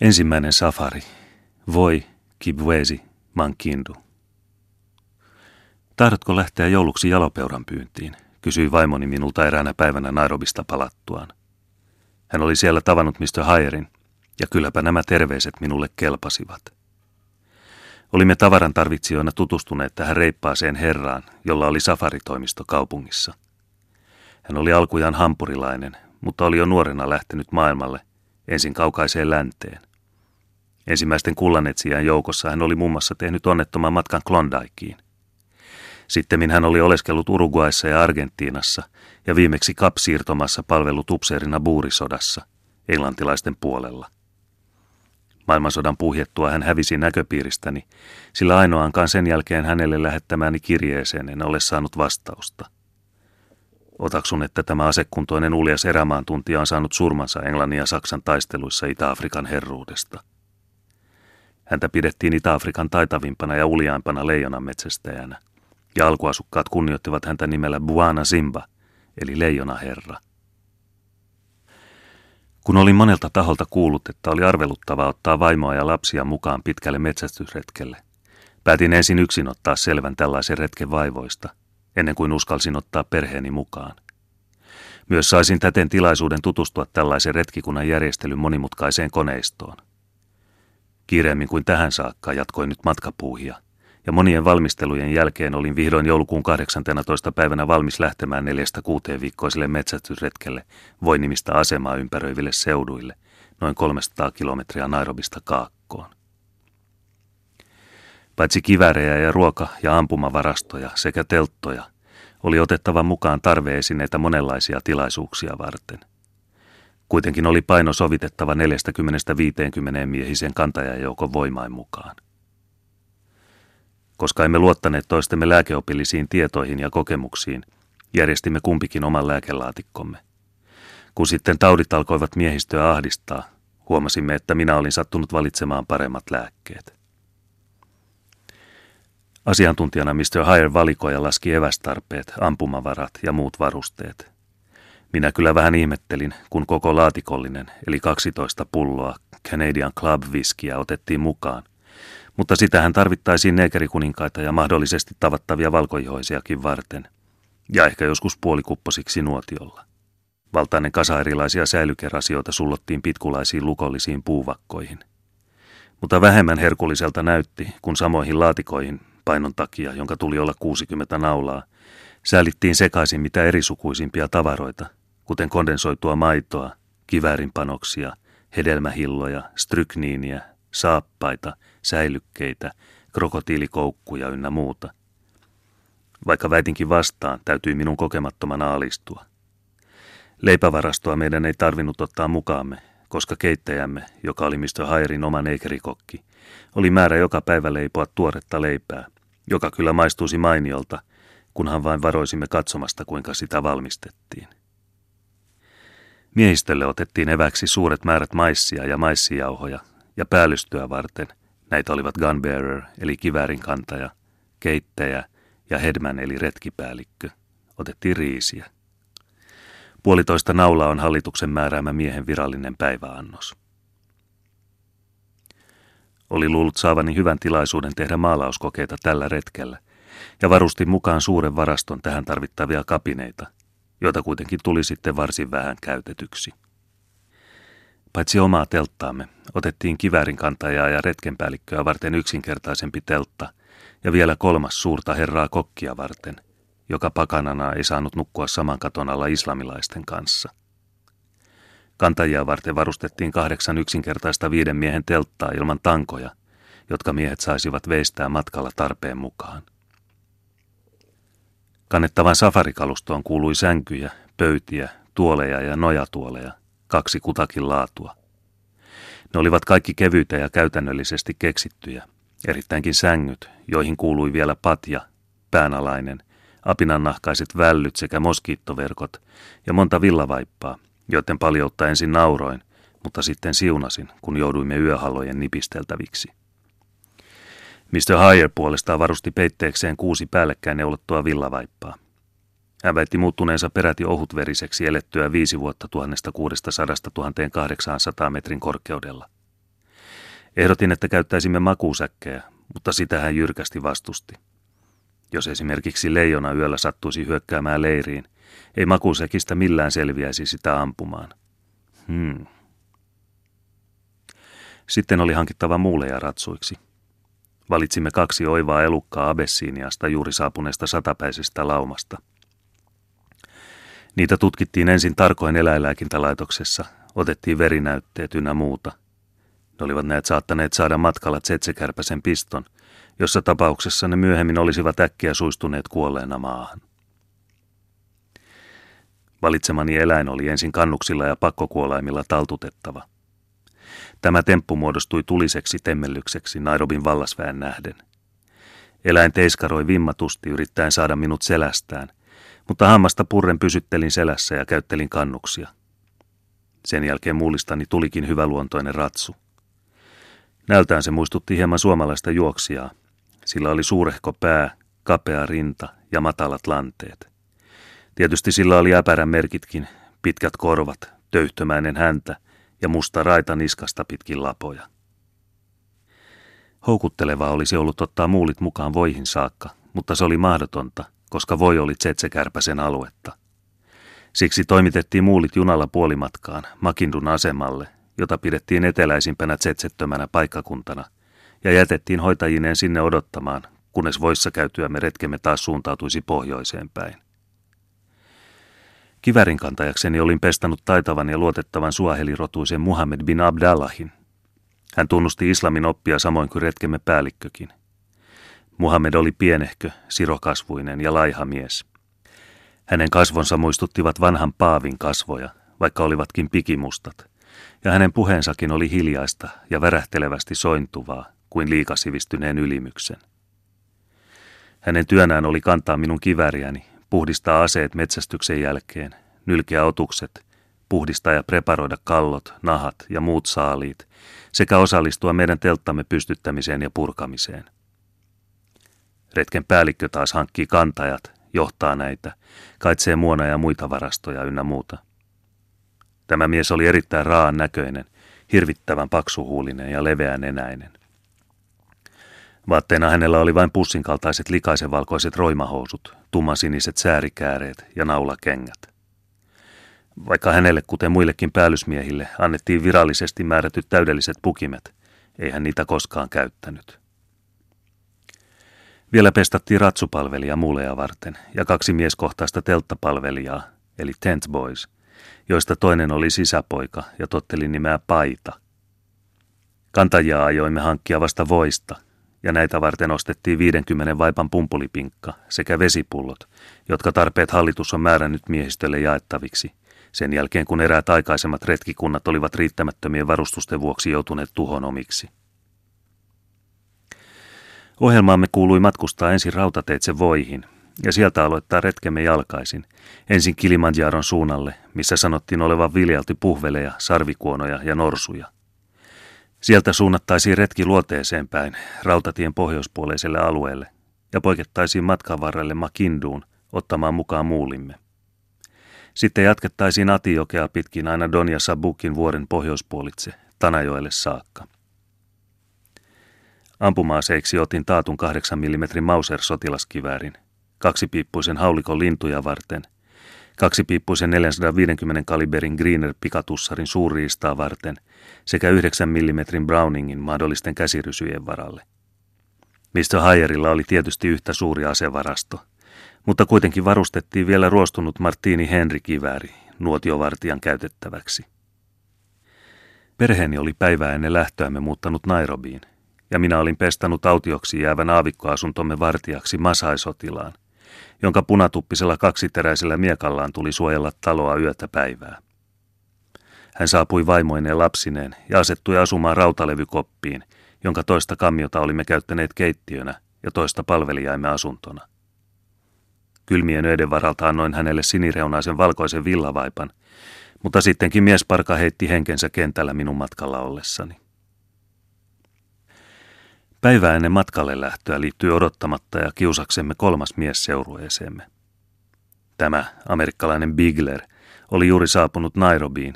Ensimmäinen safari. Voi, Kibwezi, Makindu. Tahdotko lähteä jouluksi jalopeuran pyyntiin, kysyi vaimoni minulta eräänä päivänä Nairobista palattuaan. Hän oli siellä tavannut Mr. Hayerin, ja kylläpä nämä terveiset minulle kelpasivat. Olimme tavarantarvitsijoina tutustuneet tähän reippaaseen herraan, jolla oli safaritoimisto kaupungissa. Hän oli alkujaan hampurilainen, mutta oli jo nuorena lähtenyt maailmalle, ensin kaukaiseen länteen. Ensimmäisten kullanetsijän joukossa hän oli muun muassa tehnyt onnettoman matkan Klondikiin. Sittemmin hän oli oleskellut Uruguayssa ja Argentiinassa ja viimeksi Kapsiirtomassa palvellut upseerina buurisodassa, englantilaisten puolella. Maailmansodan puhjettua hän hävisi näköpiiristäni, sillä ainoankaan sen jälkeen hänelle lähettämääni kirjeeseen en ole saanut vastausta. Otaksun, että tämä asekuntoinen uljas erämaan tuntija on saanut surmansa Englannin ja Saksan taisteluissa Itä-Afrikan herruudesta. Häntä pidettiin Itä-Afrikan taitavimpana ja uljaimpana leijonanmetsästäjänä, ja alkuasukkaat kunnioittivat häntä nimellä Buana Simba, eli leijonaherra. Kun olin monelta taholta kuullut, että oli arveluttavaa ottaa vaimoa ja lapsia mukaan pitkälle metsästysretkelle, päätin ensin yksin ottaa selvän tällaisen retken vaivoista, ennen kuin uskalsin ottaa perheeni mukaan. Myös saisin täten tilaisuuden tutustua tällaisen retkikunnan järjestelyn monimutkaiseen koneistoon. Kiireemmin kuin tähän saakka jatkoin nyt matkapuuhia, ja monien valmistelujen jälkeen olin vihdoin joulukuun 18. päivänä valmis lähtemään 4–6 viikkoiselle metsästysretkelle Voi-nimistä asemaa ympäröiville seuduille, noin 300 kilometriä Nairobista kaakkoon. Paitsi kiväärejä ja ruoka- ja ampumavarastoja sekä telttoja, oli otettava mukaan tarveesineitä monenlaisia tilaisuuksia varten. Kuitenkin oli paino sovitettava 40–50 miehisen kantajajoukon voimain mukaan. Koska emme luottaneet toistemme lääkeopillisiin tietoihin ja kokemuksiin, järjestimme kumpikin oman lääkelaatikkomme. Kun sitten taudit alkoivat miehistöä ahdistaa, huomasimme, että minä olin sattunut valitsemaan paremmat lääkkeet. Asiantuntijana Mr. Hayer valikoi ja laski evästarpeet, ampumavarat ja muut varusteet. Minä kyllä vähän ihmettelin, kun koko laatikollinen, eli 12 pulloa Canadian Club -viskiä otettiin mukaan, mutta sitähän tarvittaisiin neekerikuninkaita ja mahdollisesti tavattavia valkoihoisiakin varten, ja ehkä joskus puolikupposiksi nuotiolla. Valtainen kasa erilaisia säilykerasioita sullottiin pitkulaisiin lukollisiin puuvakkoihin. Mutta vähemmän herkulliselta näytti, kun samoihin laatikoihin, painon takia, jonka tuli olla 60 naulaa, säälittiin sekaisin mitä erisukuisimpia tavaroita, kuten kondensoitua maitoa, kiväärinpanoksia, hedelmähilloja, strykniiniä, saappaita, säilykkeitä, krokotiilikoukkuja ynnä muuta. Vaikka väitinkin vastaan, täytyi minun kokemattomana alistua. Leipävarastoa meidän ei tarvinnut ottaa mukaamme, koska keittäjämme, joka oli Mr. Hayerin oma neikerikokki, oli määrä joka päivä leipoa tuoretta leipää, joka kyllä maistuisi mainiolta, kunhan vain varoisimme katsomasta, kuinka sitä valmistettiin. Miehistölle otettiin eväksi suuret määrät maissia ja maissijauhoja, ja päällystöä varten näitä olivat gunbearer eli kiväärinkantaja, keittäjä ja headman eli retkipäällikkö. Otettiin riisiä. 1,5 naulaa on hallituksen määräämä miehen virallinen päiväannos. Oli luullut saavani hyvän tilaisuuden tehdä maalauskokeita tällä retkellä, ja varustin mukaan suuren varaston tähän tarvittavia kapineita, joita kuitenkin tuli sitten varsin vähän käytetyksi. Paitsi omaa telttaamme, otettiin kiväärinkantajaa ja retkenpäällikköä varten yksinkertaisempi teltta, ja vielä 3 suurta herraa kokkia varten, joka pakanana ei saanut nukkua saman katon alla islamilaisten kanssa. Kantajia varten varustettiin 8 yksinkertaista 5 miehen telttaa ilman tankoja, jotka miehet saisivat veistää matkalla tarpeen mukaan. Kannettavan safarikalustoon kuului sänkyjä, pöytiä, tuoleja ja nojatuoleja, 2 kutakin laatua. Ne olivat kaikki kevyitä ja käytännöllisesti keksittyjä, erittäinkin sängyt, joihin kuului vielä patja, päänalainen, apinannahkaiset vällyt sekä moskiittoverkot ja monta villavaippaa, joiden paljoutta ensin nauroin, mutta sitten siunasin, kun jouduimme yöhalojen nipisteltäviksi. Mr. Hayer puolestaan varusti peitteekseen 6 päällekkäin neulottua villavaippaa. Hän väitti muuttuneensa peräti ohutveriseksi elettyä 5 vuotta 1600–1800 metrin korkeudella. Ehdotin, että käyttäisimme makuusäkkejä, mutta sitä hän jyrkästi vastusti. Jos esimerkiksi leijona yöllä sattuisi hyökkäämään leiriin, ei makuusäkistä millään selviäisi sitä ampumaan. Sitten oli hankittava muuleja ratsuiksi. Valitsimme kaksi oivaa elukkaa Abessiniasta juuri saapuneesta satapäisestä laumasta. Niitä tutkittiin ensin tarkoin eläinlääkintälaitoksessa, otettiin verinäytteet ynnä muuta. Ne olivat näet saattaneet saada matkalla tsetsekärpäsen piston, jossa tapauksessa ne myöhemmin olisivat äkkiä suistuneet kuolleena maahan. Valitsemani eläin oli ensin kannuksilla ja pakkokuolaimilla taltutettava. Tämä temppu muodostui tuliseksi temmellykseksi Nairobin vallasväen nähden. Eläin teiskaroi vimmatusti yrittäen saada minut selästään, mutta hammasta purren pysyttelin selässä ja käyttelin kannuksia. Sen jälkeen muulistani tulikin hyväluontoinen ratsu. Näytään se muistutti hieman suomalaista juoksijaa. Sillä oli suurehko pää, kapea rinta ja matalat lanteet. Tietysti sillä oli äpärän merkitkin, pitkät korvat, töyhtömäinen häntä ja musta raita niskasta pitkin lapoja. Houkuttelevaa olisi ollut ottaa muulit mukaan voihin saakka, mutta se oli mahdotonta, koska voi oli tsetsekärpäsen aluetta. Siksi toimitettiin muulit junalla puolimatkaan Makindun asemalle, jota pidettiin eteläisimpänä tsetsettömänä paikkakuntana, ja jätettiin hoitajineen sinne odottamaan, kunnes voissa käytyämme retkemme taas suuntautuisi pohjoiseen päin. Kivärinkantajakseni olin pestanut taitavan ja luotettavan suahelirotuisen Muhammed bin Abdallahin. Hän tunnusti islamin oppia samoin kuin retkemme päällikkökin. Muhammed oli pienehkö, sirokasvuinen ja laiha mies. Hänen kasvonsa muistuttivat vanhan paavin kasvoja, vaikka olivatkin pikimustat, ja hänen puheensakin oli hiljaista ja värähtelevästi sointuvaa kuin liikasivistyneen ylimyksen. Hänen työnään oli kantaa minun kivääriäni, puhdistaa aseet metsästyksen jälkeen, nylkeä otukset, puhdistaa ja preparoida kallot, nahat ja muut saaliit sekä osallistua meidän telttamme pystyttämiseen ja purkamiseen. Retken päällikkö taas hankkii kantajat, johtaa näitä, kaitsee muona ja muita varastoja ynnä muuta. Tämä mies oli erittäin raan näköinen, hirvittävän paksuhuulinen ja leveän nenäinen. Vaatteena hänellä oli vain pussin kaltaiset likaisen valkoiset roimahousut, tummansiniset säärikääreet ja naulakengät. Vaikka hänelle, kuten muillekin päällysmiehille, annettiin virallisesti määrätyt täydelliset pukimet, ei hän niitä koskaan käyttänyt. Vielä pestattiin ratsupalvelija muuleja varten ja kaksi mieskohtaista telttapalvelijaa, eli tent boys, joista toinen oli sisäpoika ja totteli nimeä Paita. Kantajia ajoimme hankkia vasta voista, ja näitä varten ostettiin 50 vaipan pumpulipinkka sekä vesipullot, jotka tarpeet hallitus on määrännyt miehistölle jaettaviksi, sen jälkeen kun eräät aikaisemmat retkikunnat olivat riittämättömien varustusten vuoksi joutuneet tuhon omiksi. Ohjelmaamme kuului matkustaa ensin rautateitse voihin, ja sieltä aloittaa retkemme jalkaisin, ensin Kilimanjaron suunnalle, missä sanottiin olevan viljalti puhveleja, sarvikuonoja ja norsuja. Sieltä suunnattaisiin retki luoteeseen päin, rautatien pohjoispuoleiselle alueelle, ja poikettaisiin matkan varrelle Makinduun, ottamaan mukaan muulimme. Sitten jatkettaisiin Atijokea pitkin aina Donyo Sabukin vuoren pohjoispuolitse, Tanajoelle saakka. Ampuma-aseiksi otin taatun 8 mm Mauser-sotilaskiväärin, kaksipiippuisen haulikon lintuja varten, kaksipiippuisen 450 kaliberin Greener-pikatussarin suurriistaa varten sekä 9 mm Browningin mahdollisten käsirysyjen varalle. Mr. Hayerilla oli tietysti yhtä suuri asevarasto, mutta kuitenkin varustettiin vielä ruostunut Martini-Henri kivääri nuotiovartijan käytettäväksi. Perheeni oli päivää ennen lähtöämme muuttanut Nairobiin, ja minä olin pestanut autioksi jäävän aavikkoasuntomme vartijaksi masaisotilaan, jonka punatuppisella kaksiteräisellä miekallaan tuli suojella taloa yötä päivää. Hän saapui vaimoineen lapsineen ja asettui asumaan rautalevykoppiin, jonka toista kammiota olimme käyttäneet keittiönä ja toista palvelijaimme asuntona. Kylmien öiden varalta annoin hänelle sinireunaisen valkoisen villavaipan, mutta sittenkin miesparka heitti henkensä kentällä minun matkalla ollessani. Päivää ennen matkalle lähtöä liittyi odottamatta ja kiusaksemme kolmas mies seurueeseemme. Tämä amerikkalainen Bigler oli juuri saapunut Nairobiin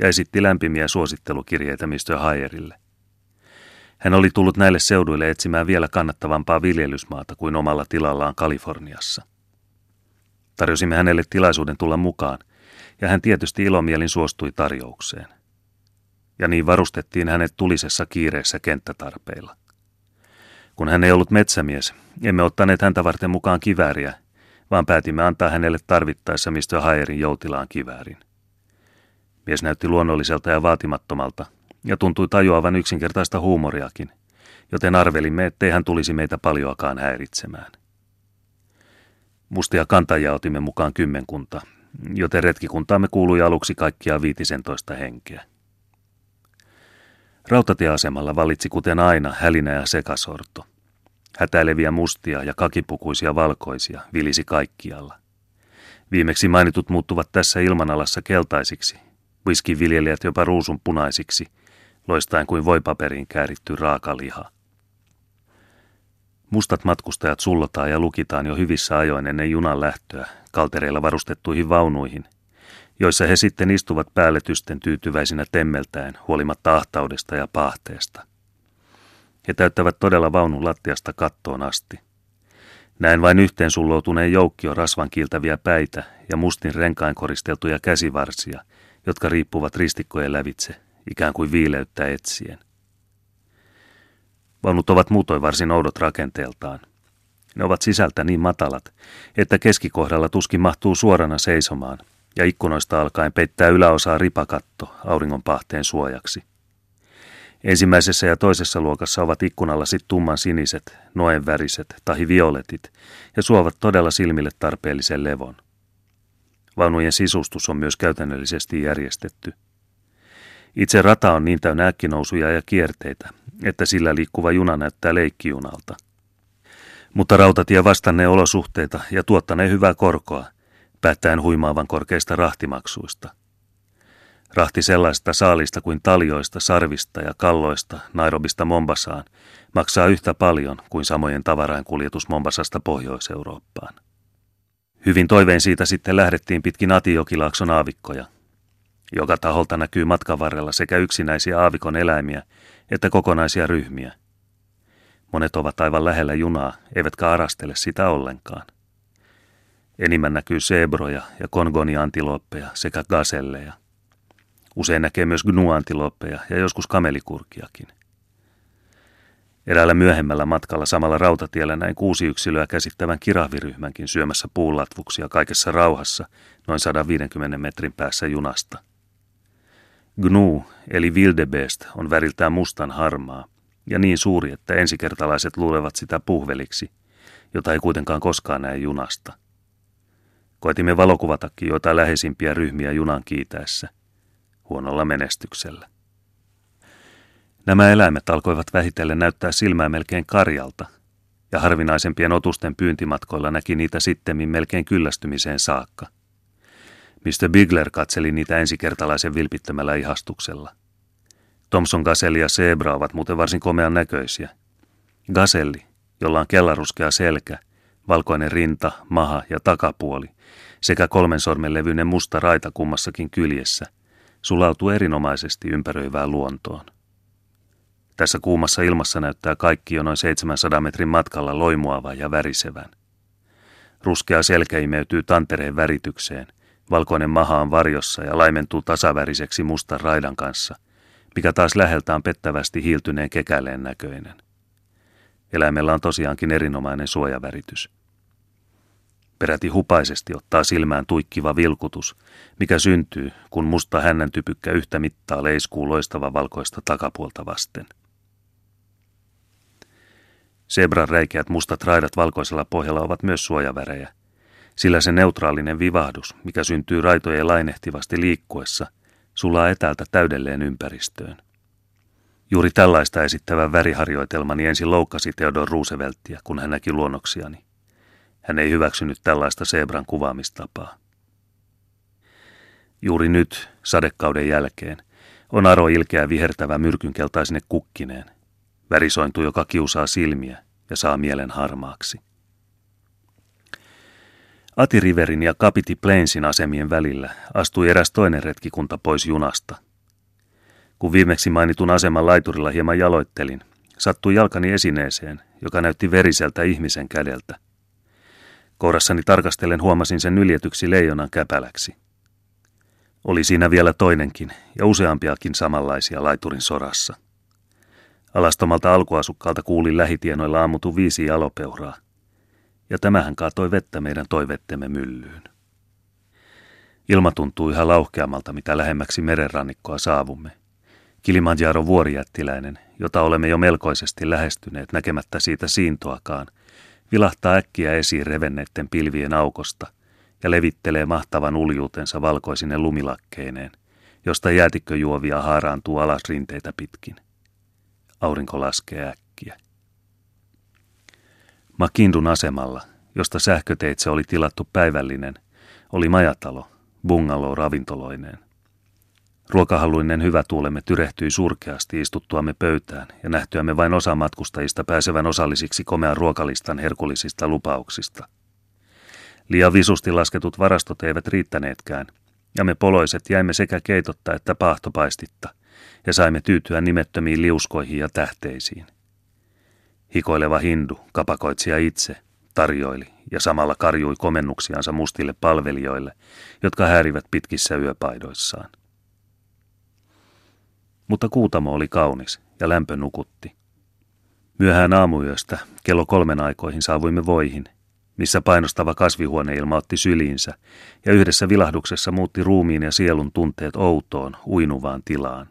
ja esitti lämpimiä suosittelukirjeitä Mr. Hayerille. Hän oli tullut näille seuduille etsimään vielä kannattavampaa viljelysmaata kuin omalla tilallaan Kaliforniassa. Tarjosimme hänelle tilaisuuden tulla mukaan, ja hän tietysti ilomielin suostui tarjoukseen. Ja niin varustettiin hänet tulisessa kiireessä kenttätarpeilla. Kun hän ei ollut metsämies, emme ottaneet häntä varten mukaan kivääriä, vaan päätimme antaa hänelle tarvittaessa Mr. Hayerin joutilaan kiväärin. Mies näytti luonnolliselta ja vaatimattomalta, ja tuntui tajuavan yksinkertaista huumoriakin, joten arvelimme, ettei hän tulisi meitä paljoakaan häiritsemään. Mustia kantajia otimme mukaan 10, joten retkikuntaamme kuului aluksi kaikkiaan 15 henkeä. Rautatieasemalla valitsi kuten aina hälinä ja sekasorto. Hätäileviä mustia ja kakipukuisia valkoisia vilisi kaikkialla. Viimeksi mainitut muuttuvat tässä ilmanalassa keltaisiksi, whiskyviljelijät jopa ruusun punaisiksi, loistaen kuin voipaperiin kääritty raaka liha. Mustat matkustajat sullotaan ja lukitaan jo hyvissä ajoin ennen junan lähtöä kaltereilla varustettuihin vaunuihin, joissa he sitten istuvat päälletysten tyytyväisinä temmeltäen huolimatta ahtaudesta ja paahteesta. He täyttävät todella vaunun lattiasta kattoon asti. Näen vain yhteen sulloutuneen joukkion rasvan kiiltäviä päitä ja mustin renkain koristeltuja käsivarsia, jotka riippuvat ristikkojen lävitse, ikään kuin viileyttä etsien. Vaunut ovat muutoin varsin oudot rakenteeltaan. Ne ovat sisältä niin matalat, että keskikohdalla tuskin mahtuu suorana seisomaan, ja ikkunoista alkaen peittää yläosaa ripakatto auringonpahteen suojaksi. Ensimmäisessä ja toisessa luokassa ovat ikkunalasit tumman siniset, noenväriset tahi violetit, ja suovat todella silmille tarpeellisen levon. Vaunujen sisustus on myös käytännöllisesti järjestetty. Itse rata on niin täynnä äkkinousuja ja kierteitä, että sillä liikkuva juna näyttää leikkijunalta. Mutta rautatie vastannee olosuhteita ja tuottanee hyvää korkoa, päättäen huimaavan korkeista rahtimaksuista. Rahti sellaista saalista kuin taljoista, sarvista ja kalloista Nairobista Mombaasaan maksaa yhtä paljon kuin samojen tavarainkuljetus Mombaasasta Pohjois-Eurooppaan. Hyvin toivein siitä sitten lähdettiin pitkin Athi-jokilaakson aavikkoja. Joka taholta näkyy matkan varrella sekä yksinäisiä aavikon eläimiä että kokonaisia ryhmiä. Monet ovat aivan lähellä junaa, eivätkä arastele sitä ollenkaan. Enimmän näkyy seebroja ja kongoniantiloppeja sekä gaselleja. Usein näkee myös gnuantiloppeja ja joskus kamelikurkiakin. Eräällä myöhemmällä matkalla samalla rautatiellä näin 6 yksilöä käsittävän kirahviryhmänkin syömässä puunlatvuksia kaikessa rauhassa noin 150 metrin päässä junasta. Gnu eli wildebeest on väriltään mustan harmaa ja niin suuri, että ensikertalaiset luulevat sitä puhveliksi, jota ei kuitenkaan koskaan näe junasta. Koetimme valokuvatakin joitain läheisimpiä ryhmiä junan kiitäessä, huonolla menestyksellä. Nämä eläimet alkoivat vähitellen näyttää silmää melkein karjalta, ja harvinaisempien otusten pyyntimatkoilla näki niitä sittemmin melkein kyllästymiseen saakka. Mr. Bigler katseli niitä ensikertalaisen vilpittömällä ihastuksella. Thomson Gaselli ja Seebra ovat muuten varsin komean näköisiä. Gaselli, jolla on kellaruskea selkä, valkoinen rinta, maha ja takapuoli, sekä 3 sormen levyinen musta raita kummassakin kyljessä, sulautuu erinomaisesti ympäröivään luontoon. Tässä kuumassa ilmassa näyttää kaikki jo noin 700 metrin matkalla loimuavan ja värisevän. Ruskea selkä imeytyy tantereen väritykseen, valkoinen maha on varjossa ja laimentuu tasaväriseksi mustan raidan kanssa, mikä taas läheltä on pettävästi hiiltyneen kekäleen näköinen. Eläimellä on tosiaankin erinomainen suojaväritys. Peräti hupaisesti ottaa silmään tuikkiva vilkutus, mikä syntyy, kun musta hännäntypykkä yhtä mittaa leiskuu loistava valkoista takapuolta vasten. Zebran räikeät mustat raidat valkoisella pohjalla ovat myös suojavärejä, sillä se neutraalinen vivahdus, mikä syntyy raitojen lainehtivasti liikkuessa, sulaa etäältä täydelleen ympäristöön. Juuri tällaista esittävä väriharjoitelmani ensin loukkasi Theodor Rooseveltia, kun hän näki luonnoksiani. Hän ei hyväksynyt tällaista Seebran kuvaamistapaa. Juuri nyt, sadekauden jälkeen, on aro ilkeä vihertävä myrkynkeltaisine kukkineen, värisointu joka kiusaa silmiä ja saa mielen harmaaksi. Athi Riverin ja Kapiti Plainsin asemien välillä astui eräs toinen retkikunta pois junasta. Kun viimeksi mainitun aseman laiturilla hieman jaloittelin, sattui jalkani esineeseen, joka näytti veriseltä ihmisen kädeltä. Kourassani tarkastellen huomasin sen nyljetyksi leijonan käpäläksi. Oli siinä vielä toinenkin ja useampiakin samanlaisia laiturin sorassa. Alastomalta alkuasukkaalta kuulin lähitienoilla ammutun 5 jalopeuraa, ja tämähän kaatoi vettä meidän toivettemme myllyyn. Ilma tuntui yhä lauhkeammalta, mitä lähemmäksi merenrannikkoa saavumme. Kilimanjaron vuorijättiläinen, jota olemme jo melkoisesti lähestyneet näkemättä siitä siintoakaan, vilahtaa äkkiä esiin revenneiden pilvien aukosta ja levittelee mahtavan uljuutensa valkoisine lumilakkeineen, josta jäätikköjuovia haaraantuu alas rinteitä pitkin. Aurinko laskee äkkiä. Makindun asemalla, josta sähköteitse oli tilattu päivällinen, oli majatalo, bungalow ravintoloineen. Ruokahaluinen hyvä tuulemme tyrehtyi surkeasti istuttuamme pöytään ja nähtyämme vain osa matkustajista pääsevän osallisiksi komean ruokalistan herkullisista lupauksista. Liian visusti lasketut varastot eivät riittäneetkään, ja me poloiset jäimme sekä keitotta että pahtopaistitta, ja saimme tyytyä nimettömiin liuskoihin ja tähteisiin. Hikoileva hindu, kapakoitsija itse, tarjoili ja samalla karjui komennuksiansa mustille palvelijoille, jotka häärivät pitkissä yöpaidoissaan. Mutta kuutamo oli kaunis ja lämpö nukutti. Myöhään aamuyöstä kello 3 aikoihin saavuimme voihin, missä painostava kasvihuoneilma otti syliinsä ja yhdessä vilahduksessa muutti ruumiin ja sielun tunteet outoon, uinuvaan tilaan.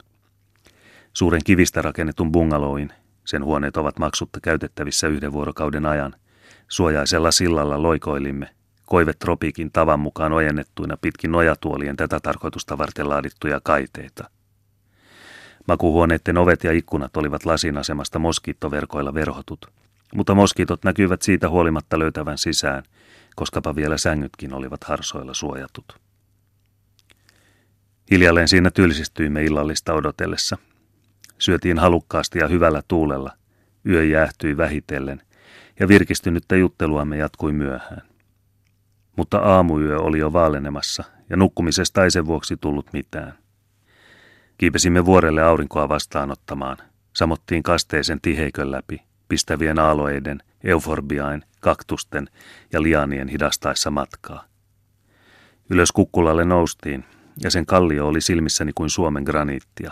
Suuren kivistä rakennetun bungalowin, sen huoneet ovat maksutta käytettävissä 1 vuorokauden ajan, suojaisella sillalla loikoilimme, koivetropiikin tavan mukaan ojennettuina pitkin nojatuolien tätä tarkoitusta varten laadittuja kaiteita. Makuhuoneiden ovet ja ikkunat olivat lasinasemasta moskiittoverkoilla verhotut, mutta moskiitot näkyivät siitä huolimatta löytävän sisään, koskapa vielä sängytkin olivat harsoilla suojatut. Hiljalleen siinä tylsistyimme illallista odotellessa. Syötiin halukkaasti ja hyvällä tuulella, yö jäähtyi vähitellen ja virkistynyttä jutteluamme jatkui myöhään. Mutta aamuyö oli jo vaalenemassa ja nukkumisesta ei sen vuoksi tullut mitään. Kiipesimme vuorelle aurinkoa vastaanottamaan, samottiin kasteisen tiheikön läpi, pistävien aaloeiden, euforbiain, kaktusten ja lianien hidastaessa matkaa. Ylös kukkulalle noustiin, ja sen kallio oli silmissäni kuin Suomen graniittia.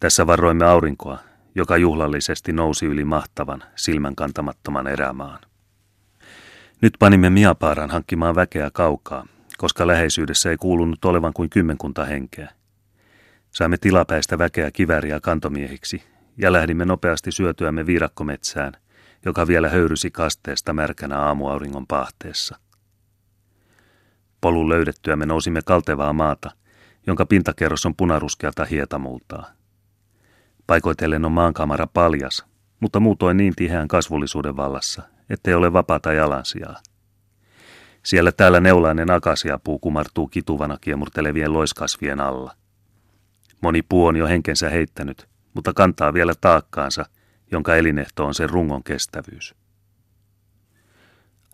Tässä varroimme aurinkoa, joka juhlallisesti nousi yli mahtavan, silmän kantamattoman erämaan. Nyt panimme miapaaraan hankkimaan väkeä kaukaa, koska läheisyydessä ei kuulunut olevan kuin 10 henkeä. Saimme tilapäistä väkeä kivääriä kantomiehiksi ja lähdimme nopeasti syötyämme viirakkometsään, joka vielä höyrysi kasteesta märkänä aamuauringon paahteessa. Polun löydettyämme nousimme kaltevaa maata, jonka pintakerros on punaruskeata hietamultaa. Paikoitellen on maankamara paljas, mutta muutoin niin tiheän kasvullisuuden vallassa, ettei ole vapaata jalansijaa. Siellä täällä neulainen akasiapuu kumartuu kituvana kiemurtelevien loiskasvien alla. Moni puu on jo henkensä heittänyt, mutta kantaa vielä taakkaansa, jonka elinehto on sen rungon kestävyys.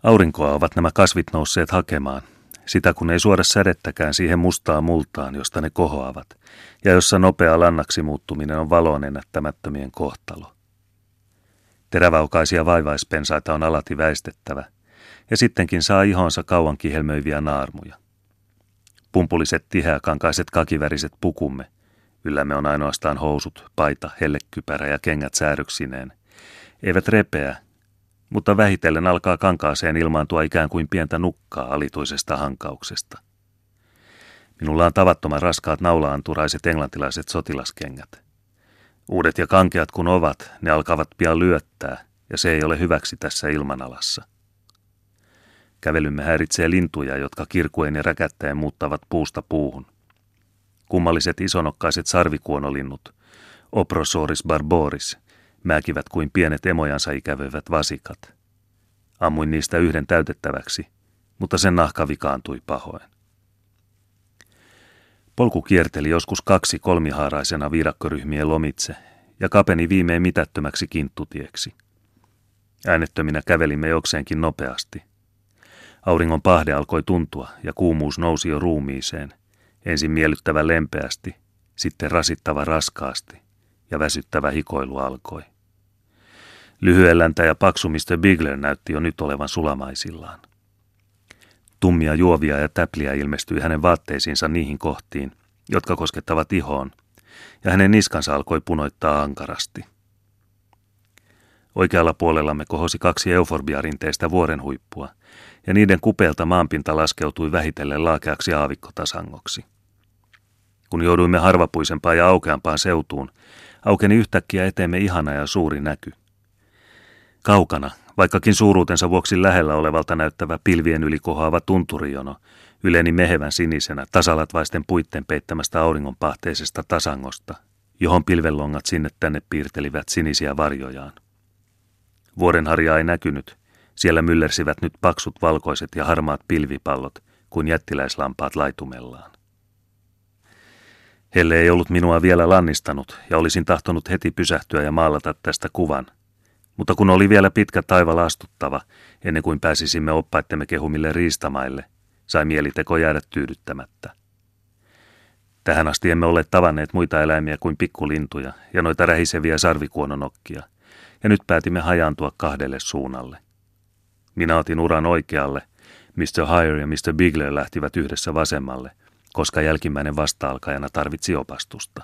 Aurinkoa ovat nämä kasvit nousseet hakemaan, sitä kun ei suoda sädettäkään siihen mustaa multaan, josta ne kohoavat, ja jossa nopea lannaksi muuttuminen on valon ennättämättömien kohtalo. Terävaukaisia vaivaispensaita on alati väistettävä, ja sittenkin saa ihonsa kauan kihelmöiviä naarmuja. Pumpuliset tiheäkankaiset kakiväriset pukumme, yllämme on ainoastaan housut, paita, hellekypärä ja kengät säädyksineen. Eivät repeä, mutta vähitellen alkaa kankaaseen ilmaantua ikään kuin pientä nukkaa alituisesta hankauksesta. Minulla on tavattoman raskaat naulaanturaiset englantilaiset sotilaskengät. Uudet ja kankeat kun ovat, ne alkavat pian lyöttää, ja se ei ole hyväksi tässä ilmanalassa. Kävelymme häiritsee lintuja, jotka kirkuen ja räkättäen muuttavat puusta puuhun. Kummalliset isonokkaiset sarvikuonolinnut, Oprosoris barboris, määkivät kuin pienet emojansa ikävöivät vasikat. Ammuin niistä 1 täytettäväksi, mutta sen nahka vikaantui pahoin. Polku kierteli joskus 2 kolmihaaraisena viidakkoryhmien lomitse ja kapeni viimein mitättömäksi kinttutieksi. Äänettöminä kävelimme jokseenkin nopeasti. Auringon pahde alkoi tuntua ja kuumuus nousi jo ruumiiseen. Ensin miellyttävä lempeästi, sitten rasittava raskaasti, ja väsyttävä hikoilu alkoi. Lyhyelläntä ja paksu Mr. Bigler näytti jo nyt olevan sulamaisillaan. Tummia juovia ja täpliä ilmestyi hänen vaatteisiinsa niihin kohtiin, jotka koskettavat ihoon, ja hänen niskansa alkoi punoittaa ankarasti. Oikealla puolellamme kohosi kaksi euforbiarinteistä vuoren huippua, ja niiden kupeelta maanpinta laskeutui vähitellen laakeaksi aavikkotasangoksi. Kun jouduimme harvapuisempaan ja aukeampaan seutuun, aukeni yhtäkkiä eteemme ihana ja suuri näky. Kaukana, vaikkakin suuruutensa vuoksi lähellä olevalta näyttävä pilvien yli kohoava tunturijono, yleni mehevän sinisenä tasalatvaisten puitten peittämästä auringonpahteisesta tasangosta, johon pilvelongat sinne tänne piirtelivät sinisiä varjojaan. Vuorenharjaa ei näkynyt, siellä myllersivät nyt paksut valkoiset ja harmaat pilvipallot, kuin jättiläislampaat laitumellaan. Helle ei ollut minua vielä lannistanut ja olisin tahtonut heti pysähtyä ja maalata tästä kuvan, mutta kun oli vielä pitkä taival astuttava, ennen kuin pääsisimme oppaittemme kehumille riistamaille, sai mieliteko jäädä tyydyttämättä. Tähän asti emme ole tavanneet muita eläimiä kuin pikkulintuja ja noita rähiseviä sarvikuononokkia, ja nyt päätimme hajaantua kahdelle suunnalle. Minä otin uran oikealle, Mr. Hayer ja Mr. Bigler lähtivät yhdessä vasemmalle, koska jälkimmäinen vasta-alkajana tarvitsi opastusta.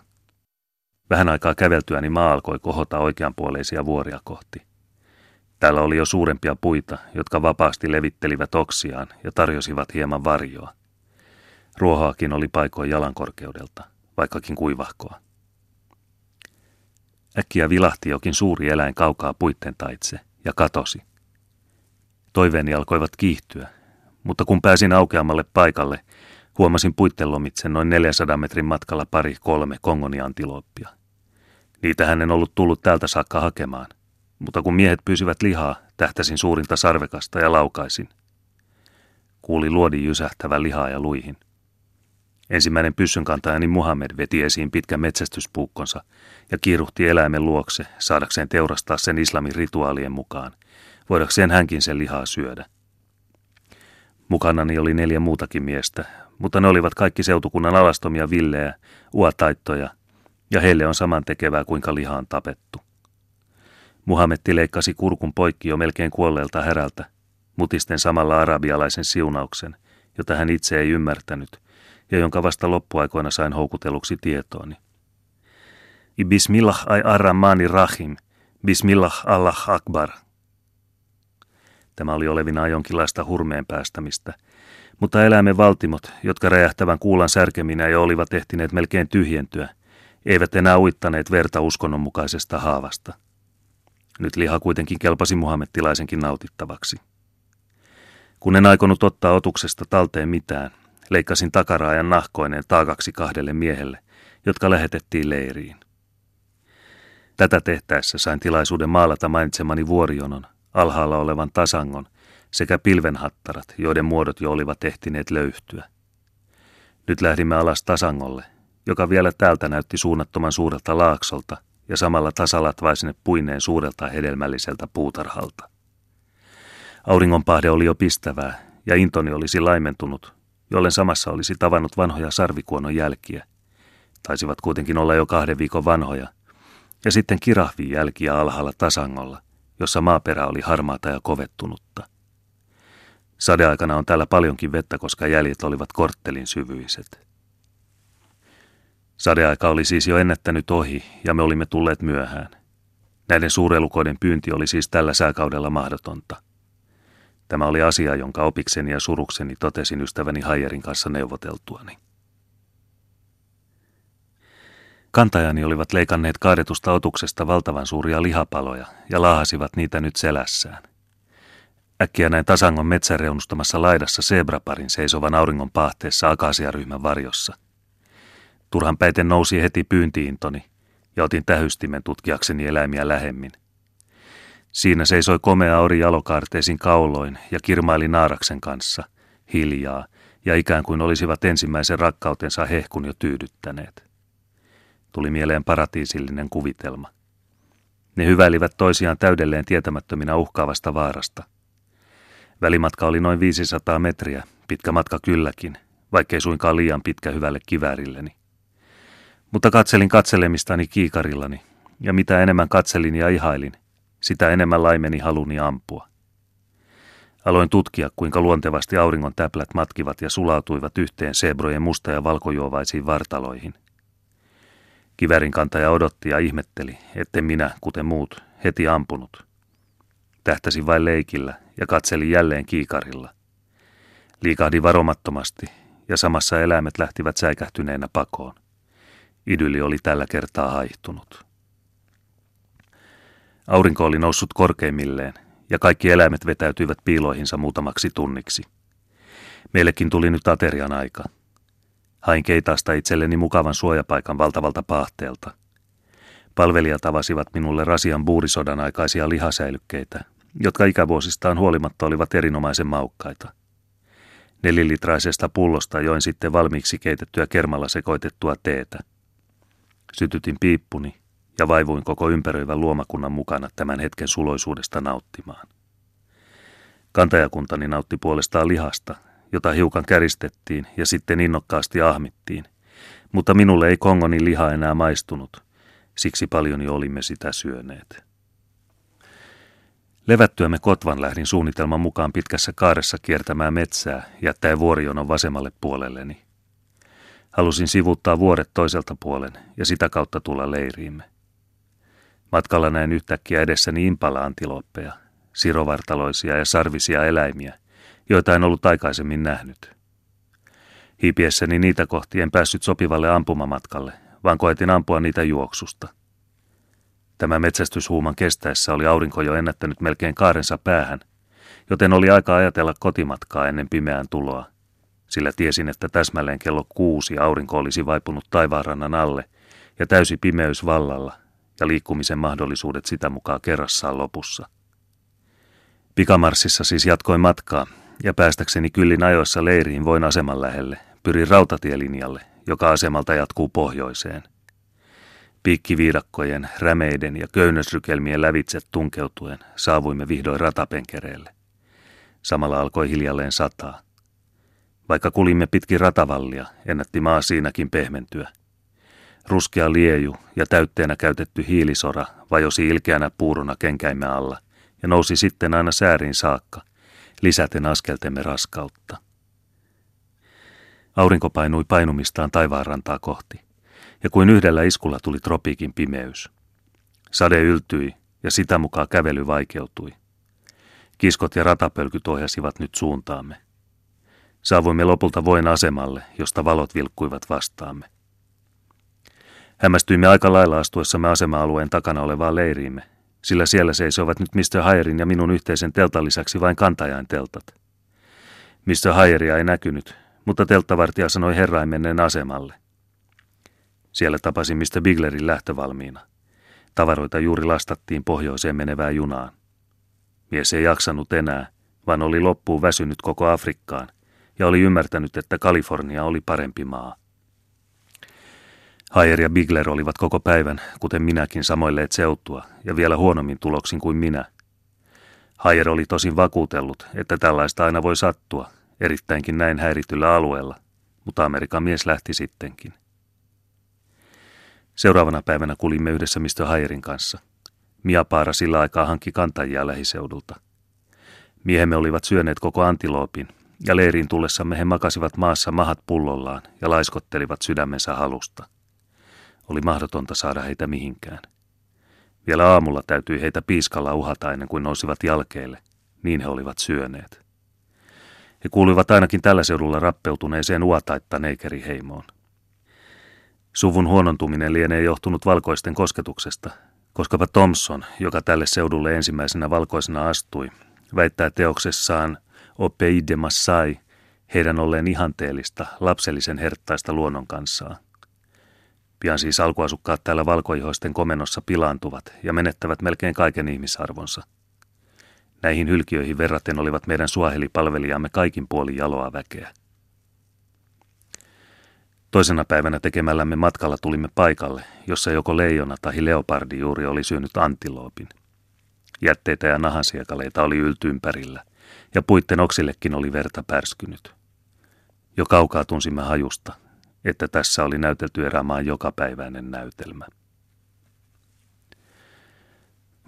Vähän aikaa käveltyäni maa alkoi kohota oikeanpuoleisia vuoria kohti. Täällä oli jo suurempia puita, jotka vapaasti levittelivät oksiaan ja tarjosivat hieman varjoa. Ruohoakin oli paikoin jalankorkeudelta, vaikkakin kuivahkoa. Äkkiä vilahti jokin suuri eläin kaukaa puitten taitse ja katosi. Toiveeni alkoivat kiihtyä, mutta kun pääsin aukeamalle paikalle, huomasin puitten lomitse noin 400 metrin matkalla 2-3 kongoniantilooppia. Niitähän en ollut tullut täältä saakka hakemaan, mutta kun miehet pyysivät lihaa, tähtäsin suurinta sarvekasta ja laukaisin. Kuulin luodin jysähtävän lihaa ja luihin. Ensimmäinen pyssynkantajani Muhammed veti esiin pitkän metsästyspuukkonsa ja kiiruhti eläimen luokse saadakseen teurastaa sen islamin rituaalien mukaan, voidakseen hänkin sen lihaa syödä. Mukanani oli 4 muutakin miestä, mutta ne olivat kaikki seutukunnan alastomia villejä, uataittoja, ja heille on samantekevää kuinka liha on tapettu. Muhammetti leikkasi kurkun poikki jo melkein kuolleelta härältä, mutisten samalla arabialaisen siunauksen, jota hän itse ei ymmärtänyt, ja jonka vasta loppuaikoina sain houkutelluksi tietooni. Bismillah ai arrahmani rahim, bismillah Allah akbar. Tämä oli olevinaan jonkinlaista hurmeen päästämistä, mutta eläimen valtimot, jotka räjähtävän kuulan särkeminä jo olivat ehtineet melkein tyhjentyä, eivät enää uittaneet verta uskonnonmukaisesta haavasta. Nyt liha kuitenkin kelpasi muhammettilaisenkin nautittavaksi. Kun en aikonut ottaa otuksesta talteen mitään, leikkasin takaraajan nahkoineen taakaksi 2 miehelle, jotka lähetettiin leiriin. Tätä tehtäessä sain tilaisuuden maalata mainitsemani vuorijonon, alhaalla olevan tasangon sekä pilvenhattarat, joiden muodot jo olivat ehtineet löyhtyä. Nyt lähdimme alas tasangolle, joka vielä täältä näytti suunnattoman suurelta laaksolta ja samalla tasalatvaisine puineen suurelta hedelmälliseltä puutarhalta. Auringonpahde oli jo pistävää ja intoni olisi laimentunut, jollen samassa olisi tavannut vanhoja sarvikuonon jälkiä. Taisivat kuitenkin olla jo 2 viikon vanhoja, ja sitten kirahvin jälkiä alhaalla tasangolla, jossa maaperä oli harmaata ja kovettunutta. Sadeaikana on täällä paljonkin vettä, koska jäljet olivat korttelin syvyiset. Sadeaika oli siis jo ennättänyt ohi, ja me olimme tulleet myöhään. Näiden suurelukoiden pyynti oli siis tällä sääkaudella mahdotonta. Tämä oli asia, jonka opikseni ja surukseni totesin ystäväni Hayerin kanssa neuvoteltuani. Kantajani olivat leikanneet kaadetusta otuksesta valtavan suuria lihapaloja ja laahasivat niitä nyt selässään. Äkkiä näin tasangon metsäreunustamassa laidassa seebraparin seisovan auringon pahteessa akaasiaryhmän varjossa. Turhanpäiten nousi heti pyyntiintoni ja otin tähystimen tutkiakseni eläimiä lähemmin. Siinä seisoi komea ori jalokaarteisin kauloin ja kirmaili naaraksen kanssa, hiljaa ja ikään kuin olisivat ensimmäisen rakkautensa hehkun jo tyydyttäneet. Tuli mieleen paratiisillinen kuvitelma. Ne hyväilivät toisiaan täydelleen tietämättöminä uhkaavasta vaarasta. Välimatka oli noin 500 metriä, pitkä matka kylläkin, vaikkei suinkaan liian pitkä hyvälle kiväärilleni. Mutta katselin katselemistani kiikarillani, ja mitä enemmän katselin ja ihailin, sitä enemmän laimeni haluni ampua. Aloin tutkia, kuinka luontevasti auringon täplät matkivat ja sulautuivat yhteen seebrojen musta- ja valkojuovaisiin vartaloihin. Kivärinkantaja odotti ja ihmetteli, etten minä, kuten muut, heti ampunut. Tähtäsin vain leikillä ja katselin jälleen kiikarilla. Liikahdin varomattomasti ja samassa eläimet lähtivät säikähtyneenä pakoon. Idyli oli tällä kertaa haihtunut. Aurinko oli noussut korkeimmilleen ja kaikki eläimet vetäytyivät piiloihinsa muutamaksi tunniksi. Meillekin tuli nyt aterian aika. Hain keitaasta itselleni mukavan suojapaikan valtavalta paahteelta. Palvelijat avasivat minulle rasian buurisodan aikaisia lihasäilykkeitä, jotka ikävuosistaan huolimatta olivat erinomaisen maukkaita. 4-litraisesta pullosta join sitten valmiiksi keitettyä kermalla sekoitettua teetä. Sytytin piippuni ja vaivuin koko ympäröivän luomakunnan mukana tämän hetken suloisuudesta nauttimaan. Kantajakuntani nautti puolestaan lihasta, jota hiukan käristettiin ja sitten innokkaasti ahmittiin, mutta minulle ei kongonin liha enää maistunut, siksi paljon jo olimme sitä syöneet. Levättyämme kotvan lähdin suunnitelman mukaan pitkässä kaaressa kiertämään metsää, jättäen vuorijonon vasemmalle puolelleni. Halusin sivuuttaa vuoret toiselta puolen ja sitä kautta tulla leiriimme. Matkalla näin yhtäkkiä edessäni impala-antiloppeja, sirovartaloisia ja sarvisia eläimiä, joita en ollut aikaisemmin nähnyt. Hiipiessäni niitä kohti en päässyt sopivalle ampumamatkalle, vaan koetin ampua niitä juoksusta. Tämä metsästyshuuman kestäessä oli aurinko jo ennättänyt melkein kaarensa päähän, joten oli aika ajatella kotimatkaa ennen pimeään tuloa, sillä tiesin, että täsmälleen kello 6 aurinko olisi vaipunut taivaanrannan alle ja täysi pimeys vallalla ja liikkumisen mahdollisuudet sitä mukaan kerrassaan lopussa. Pikamarssissa siis jatkoin matkaa ja päästäkseni kyllin ajoissa leiriin voin aseman lähelle, pyrin rautatielinjalle, joka asemalta jatkuu pohjoiseen. Piikkiviidakkojen, rämeiden ja köynnösrykelmien lävitse tunkeutuen saavuimme vihdoin ratapenkereelle. Samalla alkoi hiljalleen sataa. Vaikka kulimme pitkin ratavallia, ennätti maa siinäkin pehmentyä. Ruskea lieju ja täytteenä käytetty hiilisora vajosi ilkeänä puuruna kenkäimme alla ja nousi sitten aina sääriin saakka, lisäten askeltemme raskautta. Aurinko painui painumistaan taivaanrantaa kohti, ja kuin yhdellä iskulla tuli tropiikin pimeys. Sade yltyi, ja sitä mukaan kävely vaikeutui. Kiskot ja ratapölkyt ohjasivat nyt suuntaamme. Saavuimme lopulta voin asemalle, josta valot vilkkuivat vastaamme. Hämmästyimme aika lailla astuessamme asema-alueen takana olevaan leiriimme, sillä siellä seisoivat nyt Mr. Hayerin ja minun yhteisen teltan lisäksi vain kantajain teltat. Mr. Hayeria ei näkynyt, mutta telttavartija sanoi herrain menneen asemalle. Siellä tapasin Mr. Biglerin lähtövalmiina. Tavaroita juuri lastattiin pohjoiseen menevään junaan. Mies ei jaksanut enää, vaan oli loppuun väsynyt koko Afrikkaan ja oli ymmärtänyt, että Kalifornia oli parempi maa. Hayer ja Bigler olivat koko päivän, kuten minäkin, samoilleet seutua ja vielä huonommin tuloksin kuin minä. Hayer oli tosin vakuutellut, että tällaista aina voi sattua, erittäinkin näin häirityllä alueella, mutta Amerikan mies lähti sittenkin. Seuraavana päivänä kulimme yhdessä Mr. Hayerin kanssa. Miapaara sillä aikaa hankki kantajia lähiseudulta. Miehemme olivat syöneet koko antiloopin, ja leiriin tullessamme he makasivat maassa mahat pullollaan ja laiskottelivat sydämensä halusta. Oli mahdotonta saada heitä mihinkään. Vielä aamulla täytyi heitä piiskalla uhata ennen kuin nousivat jalkeille, niin he olivat syöneet. He kuuluivat ainakin tällä seudulla rappeutuneeseen uataitta neikeriheimoon. Suvun huonontuminen lienee johtunut valkoisten kosketuksesta, koskapa Thomson, joka tälle seudulle ensimmäisenä valkoisena astui, väittää teoksessaan Opei de Massai heidän olleen ihanteellista, lapsellisen herttaista luonnonkansaa. Pian siis alkuasukkaat täällä valkoihoisten komennossa pilaantuvat ja menettävät melkein kaiken ihmisarvonsa. Näihin hylkiöihin verraten olivat meidän suahelipalvelijamme kaikin puolin jaloa väkeä. Toisena päivänä tekemällämme matkalla tulimme paikalle, jossa joko leijona tai leopardi juuri oli syönyt antiloopin. Jätteitä ja nahansiekaleita oli ylty ympärillä, ja puitten oksillekin oli verta pärskynyt. Jo kaukaa tunsimme hajusta, että tässä oli näytelty erämaan jokapäiväinen näytelmä.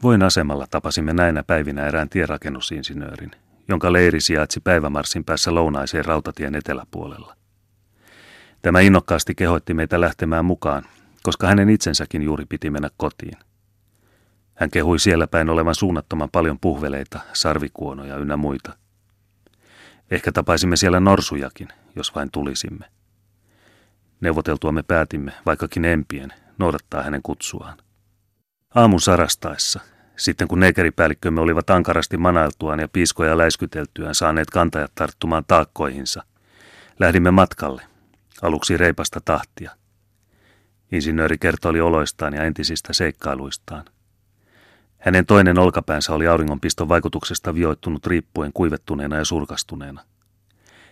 Voin asemalla tapasimme näinä päivinä erään tierakennusinsinöörin, jonka leiri sijaitsi päivämarssin päässä lounaiseen rautatien eteläpuolella. Tämä innokkaasti kehoitti meitä lähtemään mukaan, koska hänen itsensäkin juuri piti mennä kotiin. Hän kehui siellä päin olevan suunnattoman paljon puhveleita, sarvikuonoja ynnä muita. Ehkä tapaisimme siellä norsujakin, jos vain tulisimme. Neuvoteltuamme päätimme, vaikkakin empien, noudattaa hänen kutsuaan. Aamun sarastaessa, sitten kun neikeripäällikkömme olivat ankarasti manailtuaan ja piiskoja läiskyteltyään saaneet kantajat tarttumaan taakkoihinsa, lähdimme matkalle, aluksi reipasta tahtia. Insinööri kertoi oloistaan ja entisistä seikkailuistaan. Hänen toinen olkapäänsä oli auringonpiston vaikutuksesta vioittunut riippuen kuivettuneena ja surkastuneena.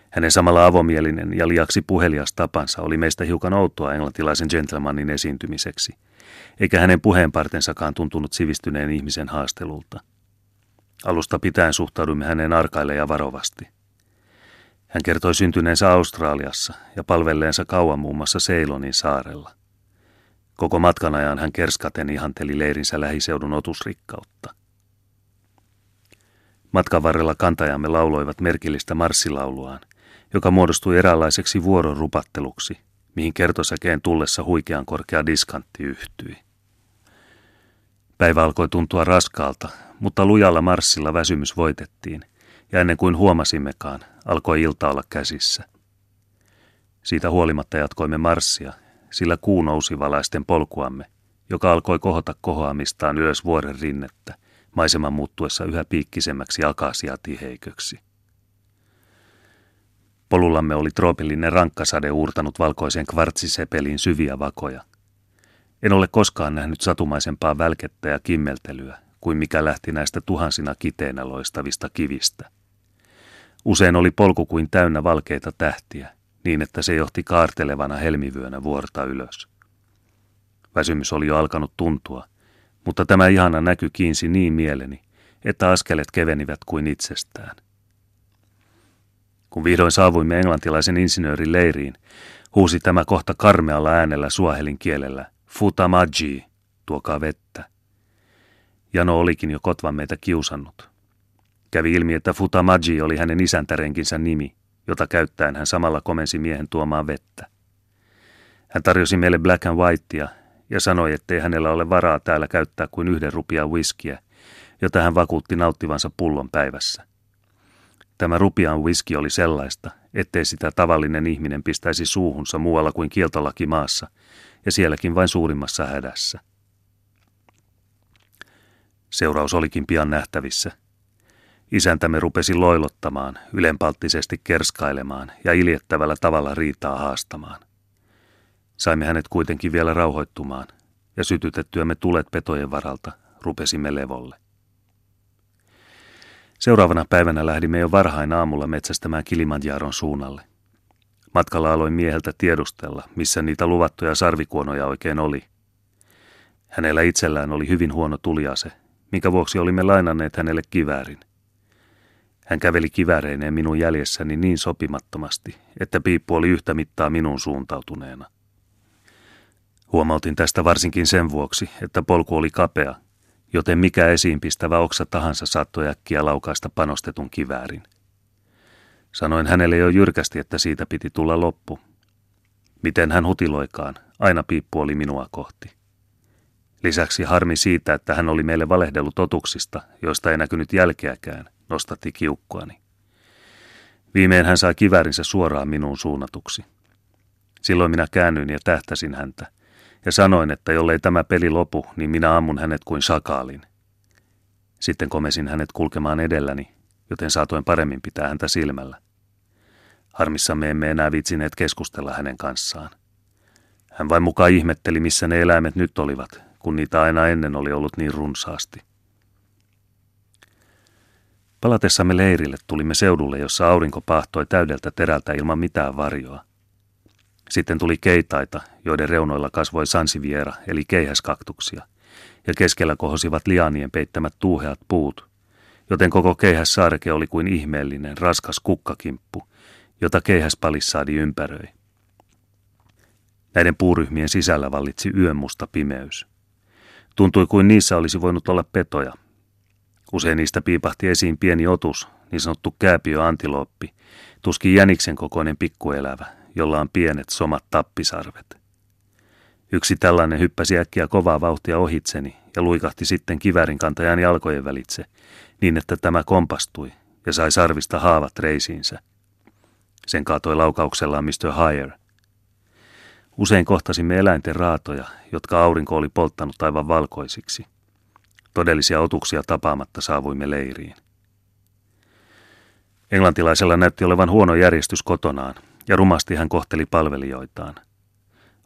Hänen samalla avomielinen ja liaksi puhelias tapansa oli meistä hiukan outoa englantilaisen gentlemanin esiintymiseksi, eikä hänen puheenpartensakaan tuntunut sivistyneen ihmisen haastelulta. Alusta pitäen suhtaudumme häneen arkaille ja varovasti. Hän kertoi syntyneensä Australiassa ja palvelleensa kauan muun muassa Ceylonin saarella. Koko matkan ajan hän kerskaten ihanteli leirinsä lähiseudun otusrikkautta. Matkan varrella kantajamme lauloivat merkillistä marssilauluaan, joka muodostui eräänlaiseksi vuororupatteluksi, mihin kertosäkeen tullessa huikean korkea diskantti yhtyi. Päivä alkoi tuntua raskaalta, mutta lujalla marssilla väsymys voitettiin, ja ennen kuin huomasimmekaan, alkoi ilta olla käsissä. Siitä huolimatta jatkoimme marssia, sillä kuu nousi valaisten polkuamme, joka alkoi kohota kohoamistaan ylös vuoren rinnettä, maiseman muuttuessa yhä piikkisemmäksi akasiatiheiköksi. Polullamme oli troopillinen rankkasade uurtanut valkoisen kvartsisepeliin syviä vakoja. En ole koskaan nähnyt satumaisempaa välkettä ja kimmeltelyä kuin mikä lähti näistä tuhansina kiteinä loistavista kivistä. Usein oli polku kuin täynnä valkeita tähtiä, niin että se johti kaartelevana helmivyönä vuorta ylös. Väsymys oli jo alkanut tuntua, mutta tämä ihana näky kiinsi niin mieleni, että askelet kevenivät kuin itsestään. Kun vihdoin saavuimme englantilaisen insinöörin leiriin, huusi tämä kohta karmealla äänellä suahelin kielellä, "Futamaji, tuokaa vettä." Jano olikin jo kotvan meitä kiusannut. Kävi ilmi, että Futamaji oli hänen isäntärenkinsä nimi, jota käyttäen hän samalla komensi miehen tuomaan vettä. Hän tarjosi meille black and whitea ja sanoi, ettei hänellä ole varaa täällä käyttää kuin 1 rupia whiskiä, jota hän vakuutti nauttivansa pullon päivässä. Tämä rupian whisky oli sellaista, ettei sitä tavallinen ihminen pistäisi suuhunsa muualla kuin kieltolaki maassa, ja sielläkin vain suurimmassa hädässä. Seuraus olikin pian nähtävissä. Isäntämme rupesi loilottamaan, ylenpalttisesti kerskailemaan ja iljettävällä tavalla riitaa haastamaan. Saimme hänet kuitenkin vielä rauhoittumaan, ja sytytettyämme tulet petojen varalta rupesimme levolle. Seuraavana päivänä lähdimme jo varhain aamulla metsästämään Kilimanjaron suunnalle. Matkalla aloin mieheltä tiedustella, missä niitä luvattuja sarvikuonoja oikein oli. Hänellä itsellään oli hyvin huono tuliase, minkä vuoksi olimme lainanneet hänelle kiväärin. Hän käveli kivääreineen minun jäljessäni niin sopimattomasti, että piippu oli yhtä mittaa minun suuntautuneena. Huomautin tästä varsinkin sen vuoksi, että polku oli kapea, joten mikä esiinpistävä oksa tahansa saattoi äkkiä laukaista panostetun kiväärin. Sanoin hänelle jo jyrkästi, että siitä piti tulla loppu. Miten hän hutiloikaan, aina piippu oli minua kohti. Lisäksi harmi siitä, että hän oli meille valehdellut otuksista, joista ei näkynyt jälkeäkään, nostatti kiukkuani. Viimein hän sai kiväärinsä suoraan minuun suunnatuksi. Silloin minä käännyin ja tähtäsin häntä, ja sanoin, että jollei tämä peli lopu, niin minä ammun hänet kuin sakaalin. Sitten komesin hänet kulkemaan edelläni, joten saatoin paremmin pitää häntä silmällä. Harmissamme emme enää viitsineet keskustella hänen kanssaan. Hän vain mukaan ihmetteli, missä ne eläimet nyt olivat, kun niitä aina ennen oli ollut niin runsaasti. Palatessamme leirille tulimme seudulle, jossa aurinko pahtoi täydeltä terältä ilman mitään varjoa. Sitten tuli keitaita, joiden reunoilla kasvoi Sansi Viera eli keihäskaktuksia, ja keskellä kohosivat lianien peittämät tuuheat puut, joten koko keihässaareke oli kuin ihmeellinen, raskas kukkakimppu, jota keihäspalissaadi ympäröi. Näiden puuryhmien sisällä vallitsi yönmusta pimeys. Tuntui kuin niissä olisi voinut olla petoja. Usein niistä piipahti esiin pieni otus, niin sanottu kääpiöantilooppi, tuskin jäniksen kokoinen pikkuelävä, jolla on pienet somat tappisarvet. Yksi tällainen hyppäsi äkkiä kovaa vauhtia ohitseni ja luikahti sitten kiväärinkantajan jalkojen välitse, niin että tämä kompastui ja sai sarvista haavat reisiinsä. Sen kaatoi laukauksellaan Mr. Hayer. Usein kohtasimme eläinten raatoja, jotka aurinko oli polttanut aivan valkoisiksi. Todellisia otuksia tapaamatta saavuimme leiriin. Englantilaisella näytti olevan huono järjestys kotonaan, ja rumasti hän kohteli palvelijoitaan.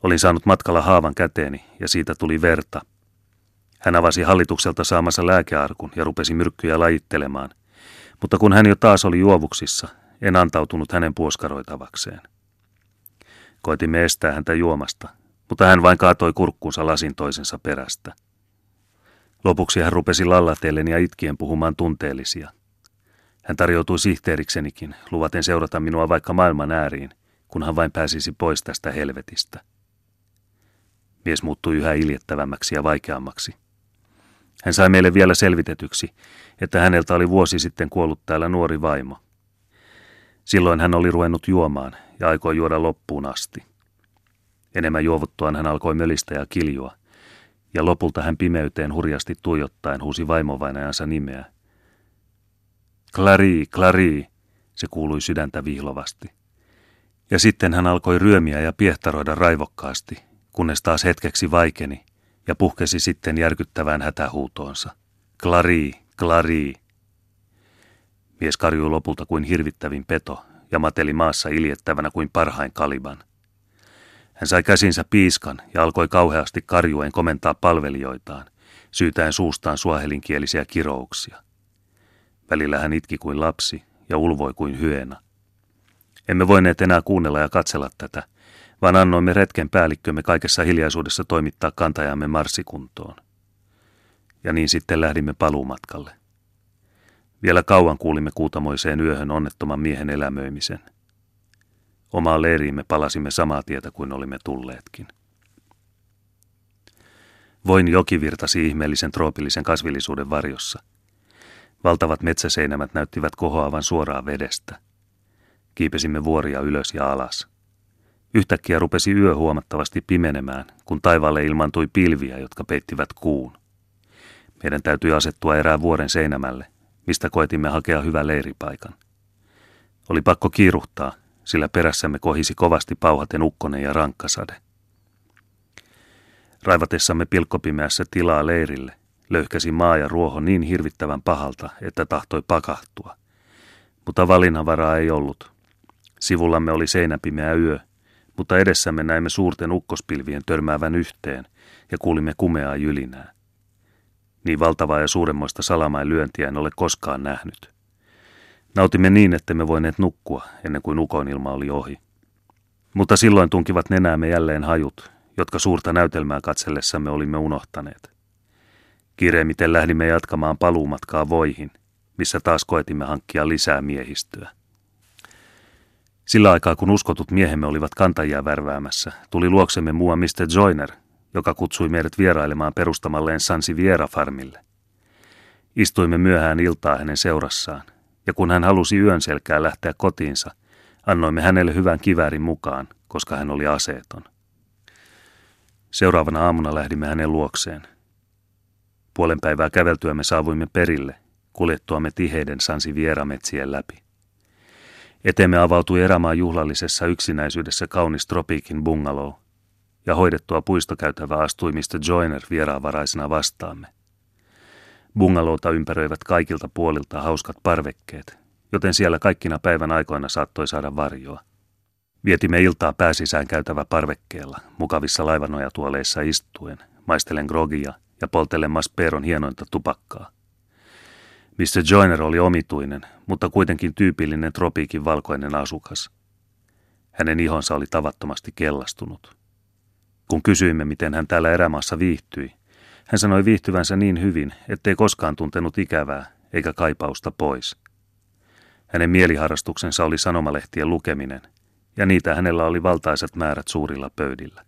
Olin saanut matkalla haavan käteeni, ja siitä tuli verta. Hän avasi hallitukselta saamansa lääkearkun ja rupesi myrkkyjä lajittelemaan, mutta kun hän jo taas oli juovuksissa, en antautunut hänen puoskaroitavakseen. Koitimme estää häntä juomasta, mutta hän vain kaatoi kurkkuunsa lasin toisensa perästä. Lopuksi hän rupesi lallatellen ja itkien puhumaan tunteellisia. Hän tarjoutui sihteeriksenikin, luvaten seurata minua vaikka maailman ääriin, kunhan vain pääsisi pois tästä helvetistä. Mies muuttui yhä iljettävämmäksi ja vaikeammaksi. Hän sai meille vielä selvitetyksi, että häneltä oli vuosi sitten kuollut täällä nuori vaimo. Silloin hän oli ruvennut juomaan ja aikoi juoda loppuun asti. Enemmän juovuttuaan hän alkoi mölistä ja kiljua, ja lopulta hän pimeyteen hurjasti tuijottaen huusi vaimovainajansa nimeä. Clari, Clari, se kuului sydäntä vihlovasti. Ja sitten hän alkoi ryömiä ja piehtaroida raivokkaasti, kunnes taas hetkeksi vaikeni ja puhkesi sitten järkyttävään hätähuutoonsa. Clari, Clari. Mies karjui lopulta kuin hirvittävin peto ja mateli maassa iljettävänä kuin parhain kaliban. Hän sai käsinsä piiskan ja alkoi kauheasti karjuen komentaa palvelijoitaan, syytäen suustaan suahelinkielisiä kirouksia. Välillä hän itki kuin lapsi ja ulvoi kuin hyena. Emme voineet enää kuunnella ja katsella tätä, vaan annoimme retken päällikkömme kaikessa hiljaisuudessa toimittaa kantajamme marssikuntoon. Ja niin sitten lähdimme paluumatkalle. Vielä kauan kuulimme kuutamoiseen yöhön onnettoman miehen elämöimisen. Omaan leiriimme palasimme samaa tietä kuin olimme tulleetkin. Voin joki virtasi ihmeellisen troopillisen kasvillisuuden varjossa. Valtavat metsäseinämät näyttivät kohoavan suoraan vedestä. Kiipesimme vuoria ylös ja alas. Yhtäkkiä rupesi yö huomattavasti pimenemään, kun taivaalle ilmaantui pilviä, jotka peittivät kuun. Meidän täytyi asettua erään vuoren seinämälle, mistä koetimme hakea hyvän leiripaikan. Oli pakko kiiruhtaa, sillä perässämme kohisi kovasti pauhaten ukkonen ja rankkasade. Raivatessamme pilkkopimeässä tilaa leirille, löyhkäsi maa ja ruoho niin hirvittävän pahalta, että tahtoi pakahtua. Mutta valinnanvaraa ei ollut. Sivullamme oli seinäpimeä yö, mutta edessämme näimme suurten ukkospilvien törmäävän yhteen ja kuulimme kumeaa jylinää. Niin valtavaa ja suuremmoista salamain lyöntiä en ole koskaan nähnyt. Nautimme niin, ettemme voineet nukkua ennen kuin ukonilma oli ohi. Mutta silloin tunkivat nenäämme jälleen hajut, jotka suurta näytelmää katsellessamme olimme unohtaneet. Kiireimmiten lähdimme jatkamaan paluumatkaa voihin, missä taas koetimme hankkia lisää miehistöä. Sillä aikaa, kun uskotut miehemme olivat kantajia värväämässä, tuli luoksemme mua Mr. Joyner, joka kutsui meidät vierailemaan perustamalleen Sansi Viera-farmille. Istuimme myöhään iltaa hänen seurassaan, ja kun hän halusi yön selkää lähteä kotiinsa, annoimme hänelle hyvän kiväärin mukaan, koska hän oli aseeton. Seuraavana aamuna lähdimme hänen luokseen. Puolen päivää käveltyämme saavuimme perille, kuljettuamme tiheiden Sansi Viera-metsien läpi. Eteemme avautui erämaan juhlallisessa yksinäisyydessä kaunis tropiikin bungalow, ja hoidettua puistokäytävää astui Mr. Joyner vieraanvaraisena vastaamme. Bungalouta ympäröivät kaikilta puolilta hauskat parvekkeet, joten siellä kaikkina päivän aikoina saattoi saada varjoa. Vietimme iltaa pääsisään käytävä parvekkeella, mukavissa laivanojatuoleissa istuen, maistelen grogia ja poltellen Masperon hienointa tupakkaa. Mr. Joyner oli omituinen, mutta kuitenkin tyypillinen tropiikin valkoinen asukas. Hänen ihonsa oli tavattomasti kellastunut. Kun kysyimme, miten hän täällä erämaassa viihtyi, hän sanoi viihtyvänsä niin hyvin, ettei koskaan tuntenut ikävää eikä kaipausta pois. Hänen mieliharrastuksensa oli sanomalehtien lukeminen, ja niitä hänellä oli valtaisat määrät suurilla pöydillä.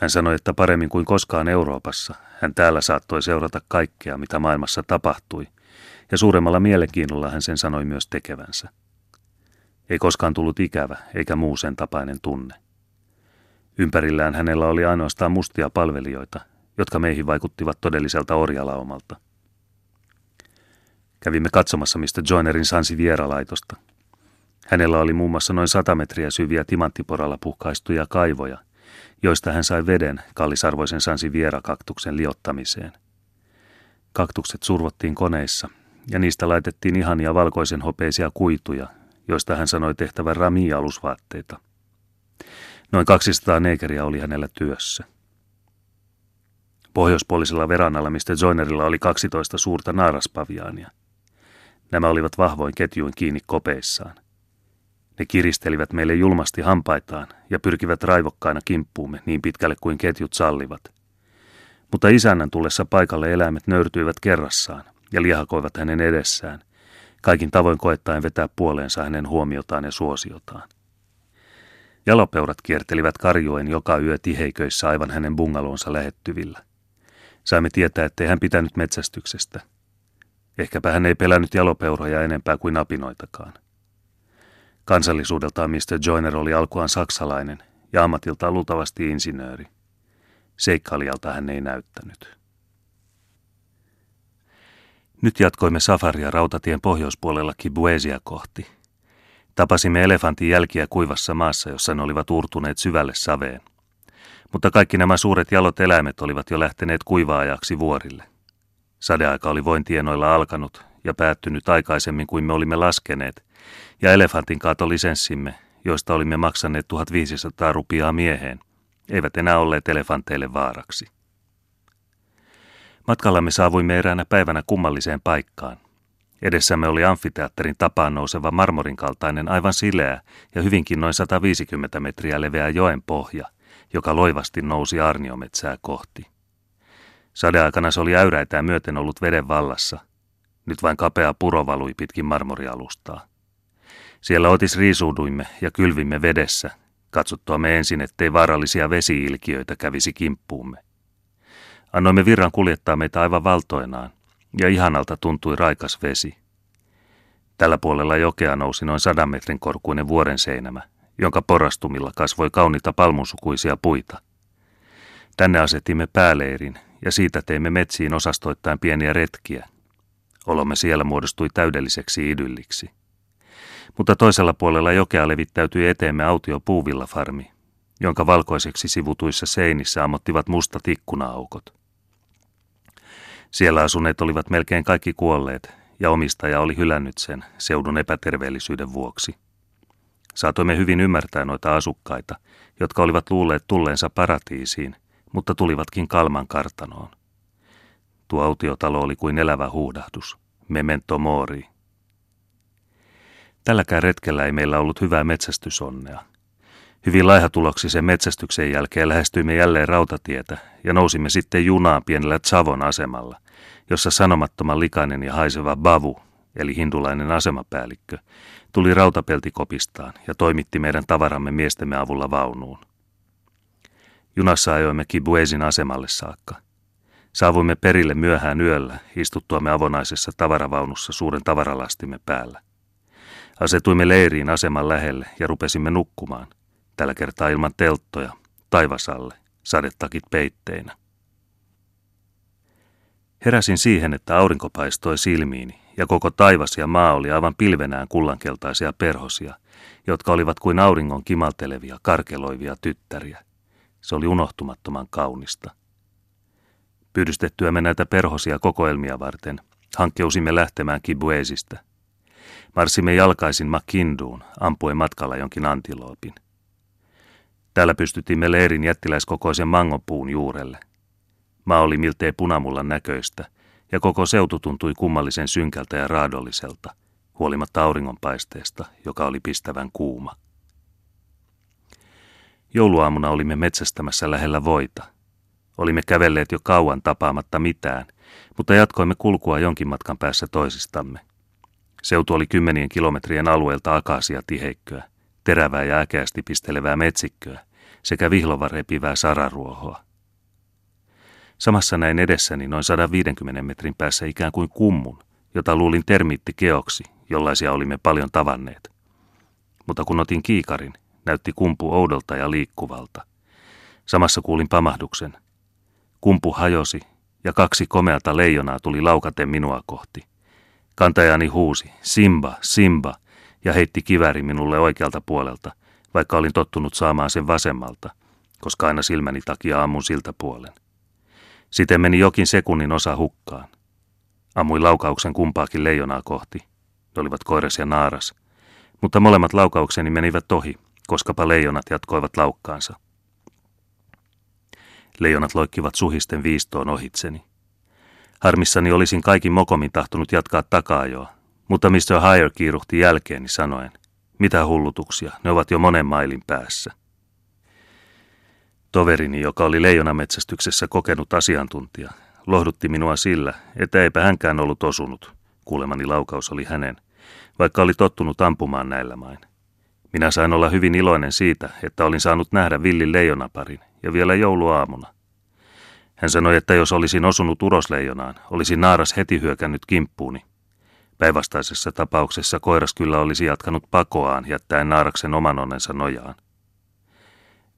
Hän sanoi, että paremmin kuin koskaan Euroopassa, hän täällä saattoi seurata kaikkea, mitä maailmassa tapahtui, ja suuremmalla mielenkiinnolla hän sen sanoi myös tekevänsä. Ei koskaan tullut ikävä eikä muu sen tapainen tunne. Ympärillään hänellä oli ainoastaan mustia palvelijoita, jotka meihin vaikuttivat todelliselta orjalaumalta. Kävimme katsomassa Mr. Joynerin Sansi Viera-laitosta. Hänellä oli muun muassa noin 100 metriä syviä timanttiporalla puhkaistuja kaivoja, joista hän sai veden kallisarvoisen Sansi Viera-kaktuksen liottamiseen. Kaktukset survottiin koneissa, ja niistä laitettiin ihania valkoisen hopeisia kuituja, joista hän sanoi tehtävän rami-alusvaatteita. Noin 200 neekeria oli hänellä työssä. Pohjoispuolisella verannalla Mr. Joynerilla oli 12 suurta naaraspaviaania. Nämä olivat vahvoin ketjuin kiinni kopeissaan. Ne kiristelivät meille julmasti hampaitaan ja pyrkivät raivokkaina kimppuumme niin pitkälle kuin ketjut sallivat. Mutta isännän tullessa paikalle eläimet nöyrtyivät kerrassaan ja liehakoivat hänen edessään, kaikin tavoin koettaen vetää puoleensa hänen huomiotaan ja suosiotaan. Jalopeurat kiertelivät karjuen joka yö tiheiköissä aivan hänen bungalonsa lähettyvillä. Saimme tietää, ettei hän pitänyt metsästyksestä. Ehkäpä hän ei pelännyt jalopeuroja enempää kuin apinoitakaan. Kansallisuudeltaan Mr. Joyner oli alkuaan saksalainen ja ammatiltaan luultavasti insinööri. Seikkailijalta hän ei näyttänyt. Nyt jatkoimme safaria rautatien pohjoispuolella Kibweziä kohti. Tapasimme elefantin jälkiä kuivassa maassa, jossa ne olivat uurtuneet syvälle saveen. Mutta kaikki nämä suuret jalot eläimet olivat jo lähteneet kuiva-ajaksi vuorille. Sadeaika oli vointienoilla alkanut ja päättynyt aikaisemmin kuin me olimme laskeneet, ja elefantin kaatolisenssimme, joista olimme maksaneet 1500 rupiaa mieheen, eivät enää olleet elefanteille vaaraksi. Matkallamme saavuimme eräänä päivänä kummalliseen paikkaan. Edessämme oli amfiteatterin tapaan nouseva marmorinkaltainen aivan sileä ja hyvinkin noin 150 metriä leveä joen pohja, joka loivasti nousi aarniometsää kohti. Sadeaikana se oli äyräitään myöten ollut veden vallassa. Nyt vain kapea puro valui pitkin marmorialustaa. Siellä otis riisuuduimme ja kylvimme vedessä, katsottuamme ensin, ettei vaarallisia vesiilkiöitä kävisi kimppuumme. Annoimme virran kuljettaa meitä aivan valtoinaan, ja ihanalta tuntui raikas vesi. Tällä puolella jokea nousi noin 100 metrin korkuinen vuorenseinämä, jonka porastumilla kasvoi kauniita palmunsukuisia puita. Tänne asetimme pääleirin, ja siitä teimme metsiin osastoittain pieniä retkiä. Olomme siellä muodostui täydelliseksi idylliksi. Mutta toisella puolella jokea levittäytyi eteemme autio puuvillafarmi, jonka valkoiseksi sivutuissa seinissä ammottivat mustat ikkuna-aukot. Siellä asuneet olivat melkein kaikki kuolleet, ja omistaja oli hylännyt sen seudun epäterveellisyyden vuoksi. Saatoimme hyvin ymmärtää noita asukkaita, jotka olivat luulleet tulleensa paratiisiin, mutta tulivatkin kalman kartanoon. Tuo autiotalo oli kuin elävä huudahdus, memento mori. Tälläkään retkellä ei meillä ollut hyvää metsästysonnea. Hyvin laihatuloksisen metsästyksen jälkeen lähestyimme jälleen rautatietä ja nousimme sitten junaan pienellä Tsavon asemalla, jossa sanomattoman likainen ja haiseva bavu, eli hindulainen asemapäällikkö, tuli rautapeltikopistaan ja toimitti meidän tavaramme miestemme avulla vaunuun. Junassa ajoimme Kibwezin asemalle saakka. Saavuimme perille myöhään yöllä istuttuamme avonaisessa tavaravaunussa suuren tavaralastimme päällä. Asetuimme leiriin aseman lähelle ja rupesimme nukkumaan. Tällä kertaa ilman telttoja, taivasalle, sadetakit peitteinä. Heräsin siihen, että aurinko paistoi silmiini, ja koko taivas ja maa oli aivan pilvenään kullankeltaisia perhosia, jotka olivat kuin auringon kimaltelevia, karkeloivia tyttäriä. Se oli unohtumattoman kaunista. Pyydystettyämme näitä perhosia kokoelmia varten, hankkeusimme lähtemään Kibwezistä. Marssimme jalkaisin Makinduun, ampuen matkalla jonkin antiloopin. Täällä pystytimme leirin jättiläiskokoisen mangopuun juurelle. Maa oli miltei punamullan näköistä, ja koko seutu tuntui kummallisen synkältä ja raadolliselta, huolimatta auringonpaisteesta, joka oli pistävän kuuma. Jouluaamuna olimme metsästämässä lähellä voita. Olimme kävelleet jo kauan tapaamatta mitään, mutta jatkoimme kulkua jonkin matkan päässä toisistamme. Seutu oli 10 kilometrien alueelta akasia tiheikköä, terävää ja äkeästi pistelevää metsikköä, sekä vihlova repivää sararuohoa. Samassa näin edessäni noin 150 metrin päässä ikään kuin kummun, jota luulin termiittikeoksi, jollaisia olimme paljon tavanneet. Mutta kun otin kiikarin, näytti kumpu oudolta ja liikkuvalta. Samassa kuulin pamahduksen. Kumpu hajosi ja kaksi komeata leijonaa tuli laukaten minua kohti. Kantajani huusi, Simba, Simba, ja heitti kivääri minulle oikealta puolelta, vaikka olin tottunut saamaan sen vasemmalta, koska aina silmäni takia ammun siltä puolen. Siten meni jokin sekunnin osa hukkaan. Ammuin laukauksen kumpaakin leijonaa kohti. Ne olivat koiras ja naaras. Mutta molemmat laukaukseni menivät ohi, koskapa leijonat jatkoivat laukkaansa. Leijonat loikkivat suhisten viistoon ohitseni. Harmissani olisin kaikin mokomin tahtonut jatkaa takaajoa, mutta Mr. Hayer kiiruhti jälkeeni sanoen, mitä hullutuksia, ne ovat jo monen mailin päässä. Toverini, joka oli leijonametsästyksessä kokenut asiantuntija, lohdutti minua sillä, että eipä hänkään ollut osunut. Kuulemani laukaus oli hänen, vaikka oli tottunut ampumaan näillä main. Minä sain olla hyvin iloinen siitä, että olin saanut nähdä villin leijonaparin ja vielä jouluaamuna. Hän sanoi, että jos olisin osunut urosleijonaan, olisi naaras heti hyökännyt kimppuuni. Päinvastaisessa tapauksessa koiras kyllä olisi jatkanut pakoaan jättäen naaraksen oman onnensa nojaan.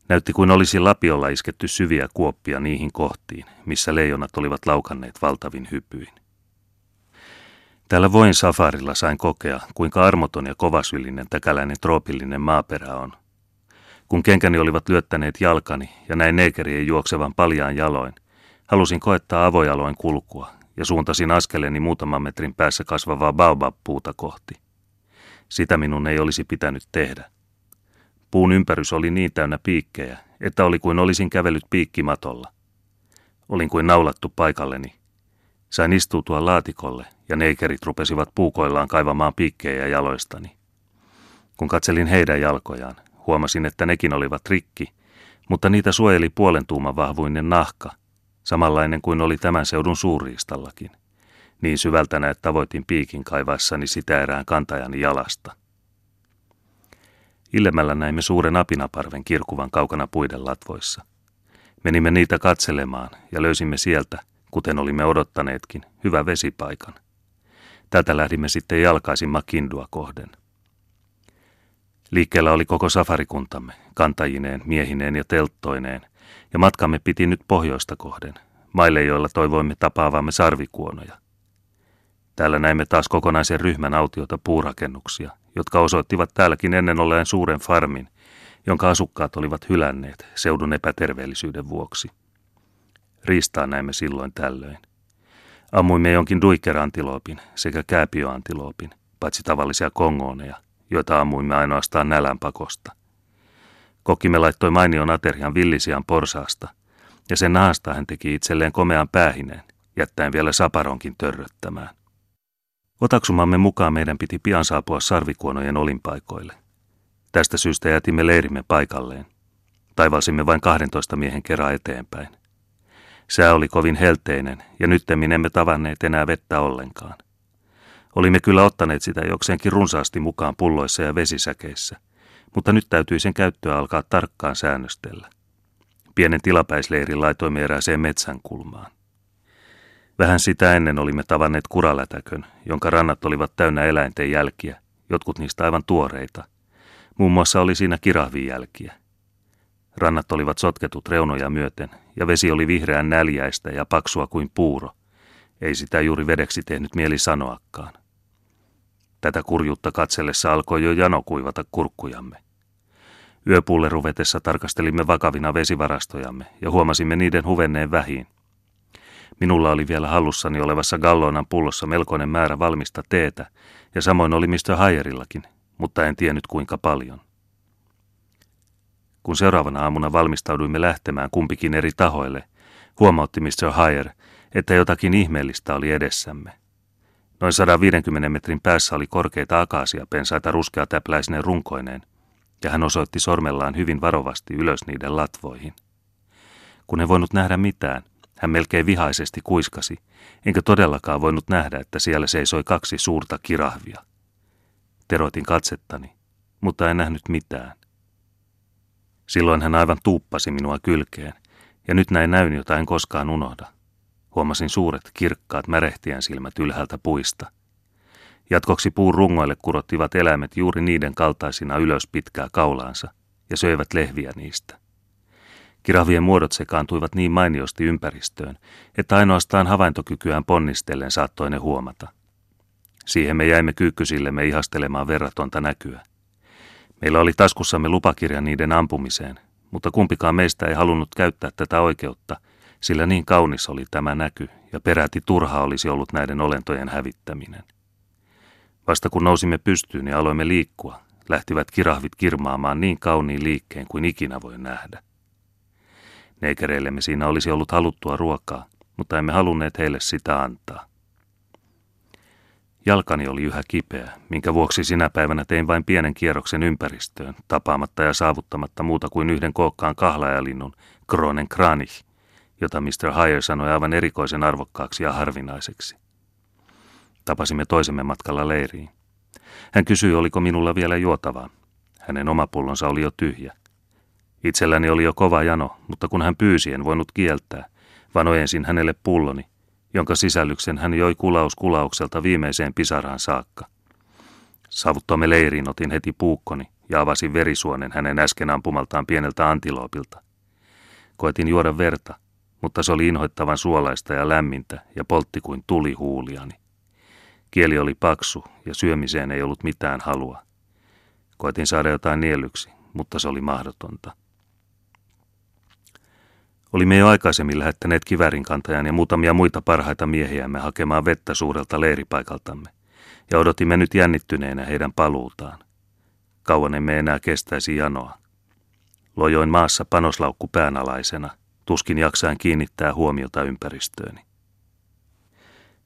Näytti kuin olisi lapiolla isketty syviä kuoppia niihin kohtiin, missä leijonat olivat laukanneet valtavin hypyin. Tällä voin safarilla sain kokea, kuinka armoton ja kovasylinen täkäläinen troopillinen maaperä on. Kun kenkäni olivat lyöttäneet jalkani ja näin neekerien juoksevan paljaan jaloin, halusin koettaa avojaloin kulkua ja suuntasin askeleni muutaman metrin päässä kasvavaa baobab-puuta kohti. Sitä minun ei olisi pitänyt tehdä. Puun ympärys oli niin täynnä piikkejä, että oli kuin olisin kävellyt piikkimatolla. Olin kuin naulattu paikalleni. Sain istuutua laatikolle ja neikerit rupesivat puukoillaan kaivamaan piikkejä jaloistani. Kun katselin heidän jalkojaan, huomasin, että nekin olivat rikki, mutta niitä suojeli puolen tuuman vahvuinen nahka, samanlainen kuin oli tämän seudun suurriistallakin. Niin syvältä näet tavoitin piikin kaivassani sitä erään kantajani jalasta. Illemmällä näimme suuren apinaparven kirkuvan kaukana puiden latvoissa. Menimme niitä katselemaan ja löysimme sieltä, kuten olimme odottaneetkin, hyvän vesipaikan. Tätä lähdimme sitten jalkaisin Makindua kohden. Liikkeellä oli koko safarikuntamme, kantajineen, miehineen ja telttoineen, ja matkamme piti nyt pohjoista kohden, maille joilla toivoimme tapaavamme sarvikuonoja. Täällä näimme taas kokonaisen ryhmän autiota puurakennuksia, jotka osoittivat täälläkin ennen olleen suuren farmin, jonka asukkaat olivat hylänneet seudun epäterveellisyyden vuoksi. Riistaa näimme silloin tällöin. Ammuimme jonkin duikerantiloopin sekä kääpioantiloopin, paitsi tavallisia kongooneja, joita ammuimme ainoastaan nälänpakosta. Kokkimme laittoi mainion aterian villisian porsaasta, ja sen nahasta hän teki itselleen komean päähineen, jättäen vielä saparonkin törröttämään. Otaksumamme mukaan meidän piti pian saapua sarvikuonojen olinpaikoille. Tästä syystä jätimme leirimme paikalleen. Taivalsimme vain 12 miehen kerran eteenpäin. Sää oli kovin helteinen, ja nyttemmin emme tavanneet enää vettä ollenkaan. Olimme kyllä ottaneet sitä jokseenkin runsaasti mukaan pulloissa ja vesisäkeissä, mutta nyt täytyi sen käyttöä alkaa tarkkaan säännöstellä. Pienen tilapäisleirin laitoimme erääseen metsän kulmaan. Vähän sitä ennen olimme tavanneet kuralätäkön, jonka rannat olivat täynnä eläinten jälkiä, jotkut niistä aivan tuoreita. Muun muassa oli siinä kirahvijälkiä. Rannat olivat sotketut reunoja myöten, ja vesi oli vihreän näljäistä ja paksua kuin puuro. Ei sitä juuri vedeksi tehnyt mieli sanoakaan. Tätä kurjuutta katsellessa alkoi jo jano kuivata kurkkujamme. Yöpuulle ruvetessa tarkastelimme vakavina vesivarastojamme ja huomasimme niiden huvenneen vähiin. Minulla oli vielä hallussani olevassa galloonan pullossa melkoinen määrä valmista teetä, ja samoin oli Mr. Hayerillakin, mutta en tiennyt kuinka paljon. Kun seuraavana aamuna valmistauduimme lähtemään kumpikin eri tahoille, huomautti Mr. Hayer, että jotakin ihmeellistä oli edessämme. Noin 150 metrin päässä oli korkeita akaasiapensaita ruskeatäpläisine runkoineen, ja hän osoitti sormellaan hyvin varovasti ylös niiden latvoihin. Kun en voinut nähdä mitään, hän melkein vihaisesti kuiskasi, enkä todellakaan voinut nähdä, että siellä seisoi kaksi suurta kirahvia. Teroitin katsettani, mutta en nähnyt mitään. Silloin hän aivan tuuppasi minua kylkeen, ja nyt näin näyn, jota en koskaan unohda. Huomasin suuret, kirkkaat märehtien silmät ylhäältä puista. Jatkoksi puun rungoille kurottivat eläimet juuri niiden kaltaisina ylös pitkää kaulaansa, ja söivät lehviä niistä. Kiravien muodot sekaantuivat niin mainiosti ympäristöön, että ainoastaan havaintokykyään ponnistellen saattoi ne huomata. Siihen me jäimme kyykkysillemme ihastelemaan verratonta näkyä. Meillä oli taskussamme lupakirja niiden ampumiseen, mutta kumpikaan meistä ei halunnut käyttää tätä oikeutta, sillä niin kaunis oli tämä näky ja peräti turhaa olisi ollut näiden olentojen hävittäminen. Vasta kun nousimme pystyyn ja aloimme liikkua, lähtivät kirahvit kirmaamaan niin kauniin liikkeen kuin ikinä voi nähdä. Neikereillemme siinä olisi ollut haluttua ruokaa, mutta emme halunneet heille sitä antaa. Jalkani oli yhä kipeä, minkä vuoksi sinä päivänä tein vain pienen kierroksen ympäristöön, tapaamatta ja saavuttamatta muuta kuin yhden kookkaan kahlaajalinnun, Kronen Kranich, jota Mr. Hayer sanoi aivan erikoisen arvokkaaksi ja harvinaiseksi. Tapasimme toisemme matkalla leiriin. Hän kysyi, oliko minulla vielä juotavaa. Hänen oma pullonsa oli jo tyhjä. Itselläni oli jo kova jano, mutta kun hän pyysi, en voinut kieltää, vaan ojensin hänelle pulloni, jonka sisällyksen hän joi kulaukselta viimeiseen pisaraan saakka. Saavuttuamme leiriin otin heti puukkoni ja avasin verisuonen hänen äsken ampumaltaan pieneltä antiloopilta. Koetin juoda verta, mutta se oli inhoittavan suolaista ja lämmintä ja poltti kuin tuli huuliani. Kieli oli paksu ja syömiseen ei ollut mitään halua. Koetin saada jotain niellyksi, mutta se oli mahdotonta. Olimme jo aikaisemmin lähettäneet kivärinkantajan ja muutamia muita parhaita miehiämme hakemaan vettä suurelta leiripaikaltamme, ja odotimme nyt jännittyneenä heidän paluutaan. Kauan emme enää kestäisi janoa. Lojoin maassa panoslaukku päänalaisena, tuskin jaksaen kiinnittää huomiota ympäristööni.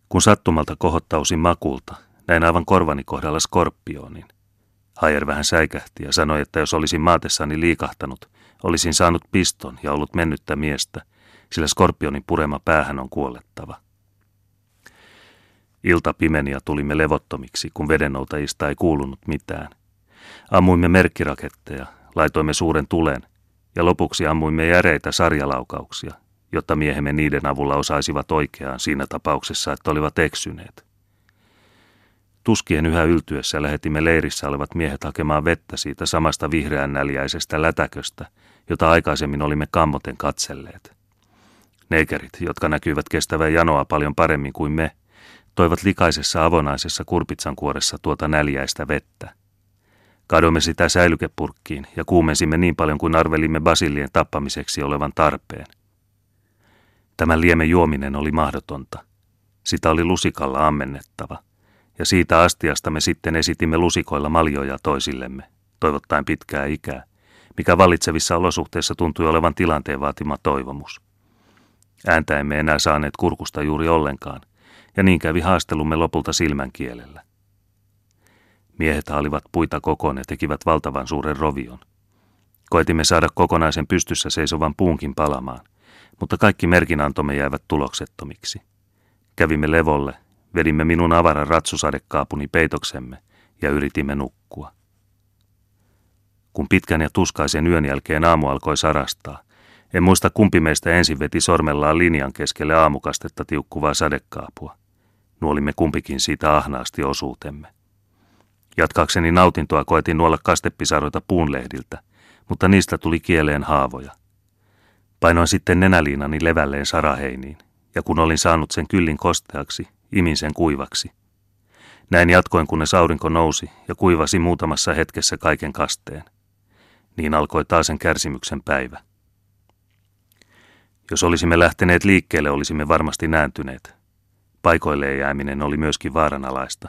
Kun sattumalta kohottausin makulta, näin aivan korvani kohdalla skorpionin. Hayer vähän säikähti ja sanoi, että jos olisin maatessani liikahtanut, olisin saanut piston ja ollut mennyttä miestä, sillä skorpionin purema päähän on kuolettava. Ilta pimeni ja tulimme levottomiksi, kun vedenoutajista ei kuulunut mitään. Ammuimme merkkiraketteja, laitoimme suuren tulen ja lopuksi ammuimme järeitä sarjalaukauksia, jotta miehemme niiden avulla osaisivat oikeaan siinä tapauksessa, että olivat eksyneet. Tuskien yhä yltyessä lähetimme leirissä olevat miehet hakemaan vettä siitä samasta vihreän näljäisestä lätäköstä, jota aikaisemmin olimme kammoten katselleet. Neikerit, jotka näkyivät kestävän janoa paljon paremmin kuin me, toivat likaisessa avonaisessa kurpitsankuoressa tuota näljäistä vettä. Kadomme sitä säilykepurkkiin ja kuumensimme niin paljon kuin arvelimme basillien tappamiseksi olevan tarpeen. Tämän liemen juominen oli mahdotonta. Sitä oli lusikalla ammennettava. Ja siitä astiasta me sitten esitimme lusikoilla maljoja toisillemme, toivottaen pitkää ikää, mikä vallitsevissa olosuhteissa tuntui olevan tilanteen vaatima toivomus. Ääntä emme enää saaneet kurkusta juuri ollenkaan, ja niin kävi haastelumme lopulta silmänkielellä. Miehet haalivat puita kokoon ja tekivät valtavan suuren rovion. Koetimme saada kokonaisen pystyssä seisovan puunkin palamaan, mutta kaikki merkinantomme jäivät tuloksettomiksi. Kävimme levolle. Vedimme minun avaran ratsusadekaapuni peitoksemme ja yritimme nukkua. Kun pitkän ja tuskaisen yön jälkeen aamu alkoi sarastaa, en muista kumpi meistä ensin veti sormellaan linjan keskelle aamukastetta tiukkuvaa sadekaapua. Nuolimme kumpikin siitä ahnaasti osuutemme. Jatkaakseni nautintoa koetin nuolla kastepisaroita puunlehdiltä, mutta niistä tuli kieleen haavoja. Painoin sitten nenäliinani levälleen saraheiniin, ja kun olin saanut sen kyllin kosteaksi, imin sen kuivaksi. Näin jatkoin, kunnes aurinko nousi ja kuivasi muutamassa hetkessä kaiken kasteen. Niin alkoi taas sen kärsimyksen päivä. Jos olisimme lähteneet liikkeelle, olisimme varmasti nääntyneet. Paikoilleen jääminen oli myöskin vaaranalaista,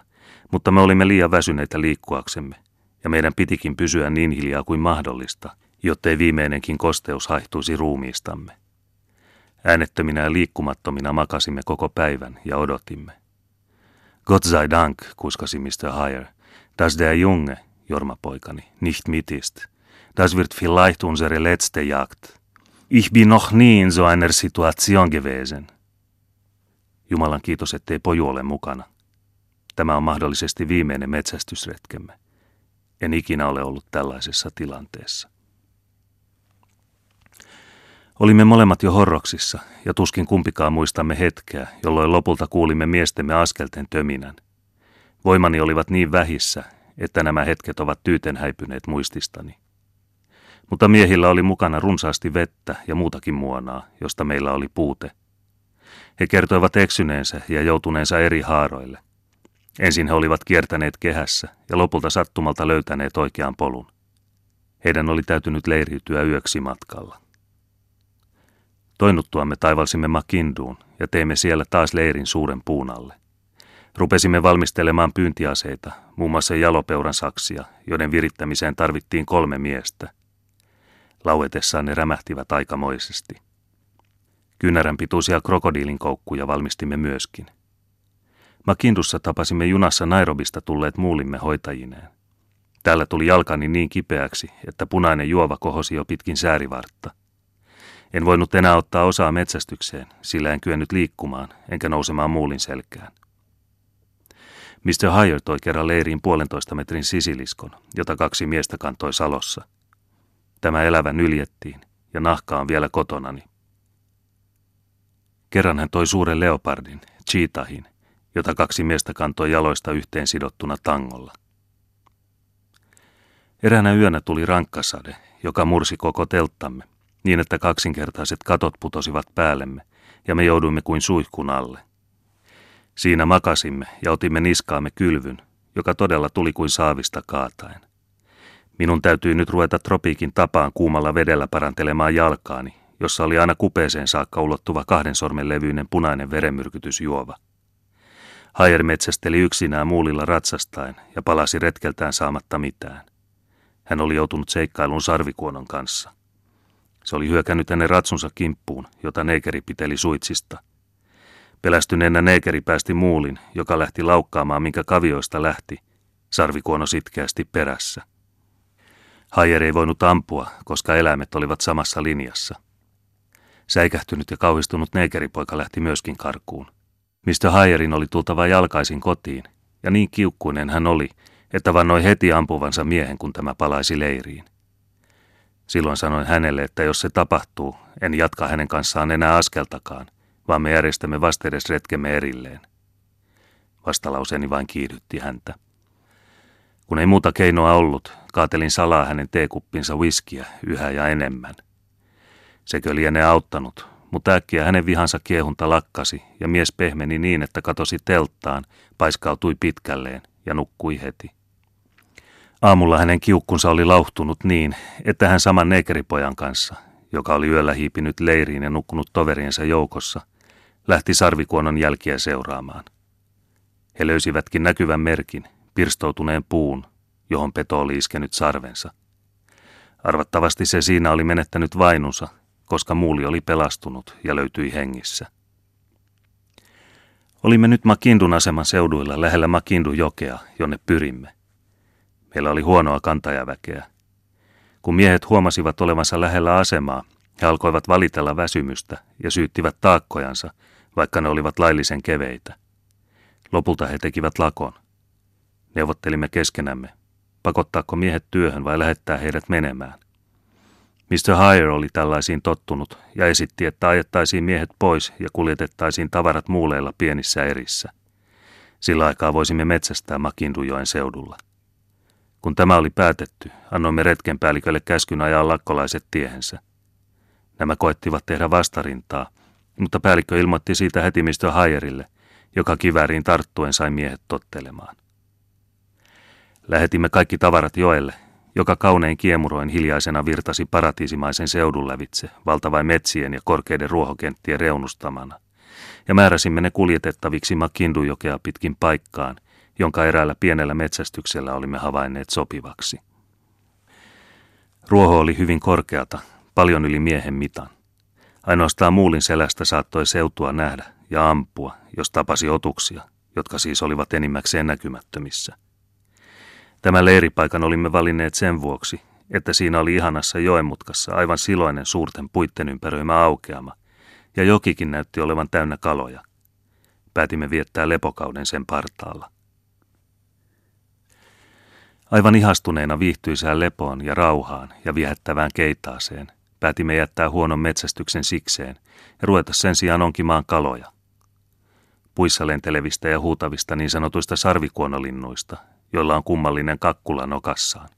mutta me olimme liian väsyneitä liikkuaksemme, ja meidän pitikin pysyä niin hiljaa kuin mahdollista, jottei viimeinenkin kosteus haihtuisi ruumiistamme. Äänettöminä ja liikkumattomina makasimme koko päivän ja odotimme. Gott sei Dank, kuiskasi Mr. Hayer, dass der Junge, jormapoikani, nicht mit ist. Das wird vielleicht unsere letzte Jagd. Ich bin noch nie in so einer Situation gewesen. Jumalan kiitos, ettei poju ole mukana. Tämä on mahdollisesti viimeinen metsästysretkemme. En ikinä ole ollut tällaisessa tilanteessa. Olimme molemmat jo horroksissa, ja tuskin kumpikaan muistamme hetkeä, jolloin lopulta kuulimme miestemme askelten töminän. Voimani olivat niin vähissä, että nämä hetket ovat tyyten häipyneet muististani. Mutta miehillä oli mukana runsaasti vettä ja muutakin muonaa, josta meillä oli puute. He kertoivat eksyneensä ja joutuneensa eri haaroille. Ensin he olivat kiertäneet kehässä ja lopulta sattumalta löytäneet oikean polun. Heidän oli täytynyt leiriytyä yöksi matkalla. Toinnuttuamme taivalsimme Makinduun ja teimme siellä taas leirin suuren puun alle. Rupesimme valmistelemaan pyyntiaseita, muun muassa jalopeuran saksia, joiden virittämiseen tarvittiin 3 miestä. Lauetessaan ne rämähtivät aikamoisesti. Kynärän pituisia krokodiilinkoukkuja valmistimme myöskin. Makindussa tapasimme junassa Nairobista tulleet muulimme hoitajineen. Täällä tuli jalkani niin kipeäksi, että punainen juova kohosi jo pitkin säärivartta. En voinut enää ottaa osaa metsästykseen, sillä en kyennyt liikkumaan, enkä nousemaan muulin selkään. Mr. Hayer toi kerran leiriin 1,5 metrin sisiliskon, jota 2 miestä kantoi salossa. Tämä elävä nyljettiin, ja nahka on vielä kotonani. Kerran hän toi suuren leopardin, cheetahin, jota 2 miestä kantoi jaloista yhteen sidottuna tangolla. Eräänä yönä tuli rankkasade, joka mursi koko telttamme, niin että kaksinkertaiset katot putosivat päällemme, ja me jouduimme kuin suihkun alle. Siinä makasimme ja otimme niskaamme kylvyn, joka todella tuli kuin saavista kaataen. Minun täytyi nyt ruveta tropiikin tapaan kuumalla vedellä parantelemaan jalkaani, jossa oli aina kupeeseen saakka ulottuva 2 sormen levyinen punainen verenmyrkytysjuova. Hayer metsästeli yksinään muulilla ratsastaen ja palasi retkeltään saamatta mitään. Hän oli joutunut seikkailuun sarvikuonon kanssa. Se oli hyökännyt hänen ratsunsa kimppuun, jota neekeri piteli suitsista. Pelästyneenä neekeri päästi muulin, joka lähti laukkaamaan, minkä kavioista lähti, sarvikuono sitkeästi perässä. Hayer ei voinut ampua, koska eläimet olivat samassa linjassa. Säikähtynyt ja kauhistunut neekeripoika lähti myöskin karkuun. Mr. Hayerin oli tultava jalkaisin kotiin, ja niin kiukkuinen hän oli, että vannoi heti ampuvansa miehen, kun tämä palaisi leiriin. Silloin sanoin hänelle, että jos se tapahtuu, en jatka hänen kanssaan enää askeltakaan, vaan me järjestämme vastedes retkemme erilleen. Vastalauseeni vain kiihdytti häntä. Kun ei muuta keinoa ollut, kaatelin salaa hänen teekuppinsa whiskiä yhä ja enemmän. Sekö lienee auttanut, mutta äkkiä hänen vihansa kiehunta lakkasi ja mies pehmeni niin, että katosi telttaan, paiskautui pitkälleen ja nukkui heti. Aamulla hänen kiukkunsa oli lauhtunut niin, että hän saman neekeripojan kanssa, joka oli yöllä hiipinyt leiriin ja nukkunut toveriensa joukossa, lähti sarvikuonon jälkiä seuraamaan. He löysivätkin näkyvän merkin, pirstoutuneen puun, johon peto oli iskenyt sarvensa. Arvattavasti se siinä oli menettänyt vainunsa, koska muuli oli pelastunut ja löytyi hengissä. Olimme nyt Makindun aseman seuduilla lähellä Makindujokea, jonne pyrimme. Meillä oli huonoa kantajaväkeä. Kun miehet huomasivat olevansa lähellä asemaa, he alkoivat valitella väsymystä ja syyttivät taakkojansa, vaikka ne olivat laillisen keveitä. Lopulta he tekivät lakon. Neuvottelimme keskenämme, pakottaako miehet työhön vai lähettää heidät menemään. Mr. Hayer oli tällaisiin tottunut ja esitti, että ajettaisiin miehet pois ja kuljetettaisiin tavarat muuleilla pienissä erissä. Sillä aikaa voisimme metsästää Makindujoen seudulla. Kun tämä oli päätetty, annoimme retkenpäällikölle käskyn ajaa lakkolaiset tiehensä. Nämä koettivat tehdä vastarintaa, mutta päällikkö ilmoitti siitä heti Mr. Hayerille, joka kivääriin tarttuen sai miehet tottelemaan. Lähetimme kaikki tavarat joelle, joka kaunein kiemuroin hiljaisena virtasi paratiisimaisen seudun lävitse, valtavain metsien ja korkeiden ruohokenttien reunustamana, ja määräsimme ne kuljetettaviksi Makindujokea pitkin paikkaan, jonka eräällä pienellä metsästyksellä olimme havainneet sopivaksi. Ruoho oli hyvin korkeata, paljon yli miehen mitan. Ainoastaan muulin selästä saattoi seutua nähdä ja ampua, jos tapasi otuksia, jotka siis olivat enimmäkseen näkymättömissä. Tämän leiripaikan olimme valinneet sen vuoksi, että siinä oli ihanassa joenmutkassa aivan siloinen suurten puitten ympäröimä aukeama, ja jokikin näytti olevan täynnä kaloja. Päätimme viettää lepokauden sen partaalla. Aivan ihastuneena viihtyisään lepoon ja rauhaan ja viehättävään keitaaseen, Päätimme jättää huonon metsästyksen sikseen ja ruveta sen sijaan onkimaan kaloja. Puissa lentelevistä ja huutavista niin sanotuista sarvikuonolinnuista, joilla on kummallinen kakkula nokassaan,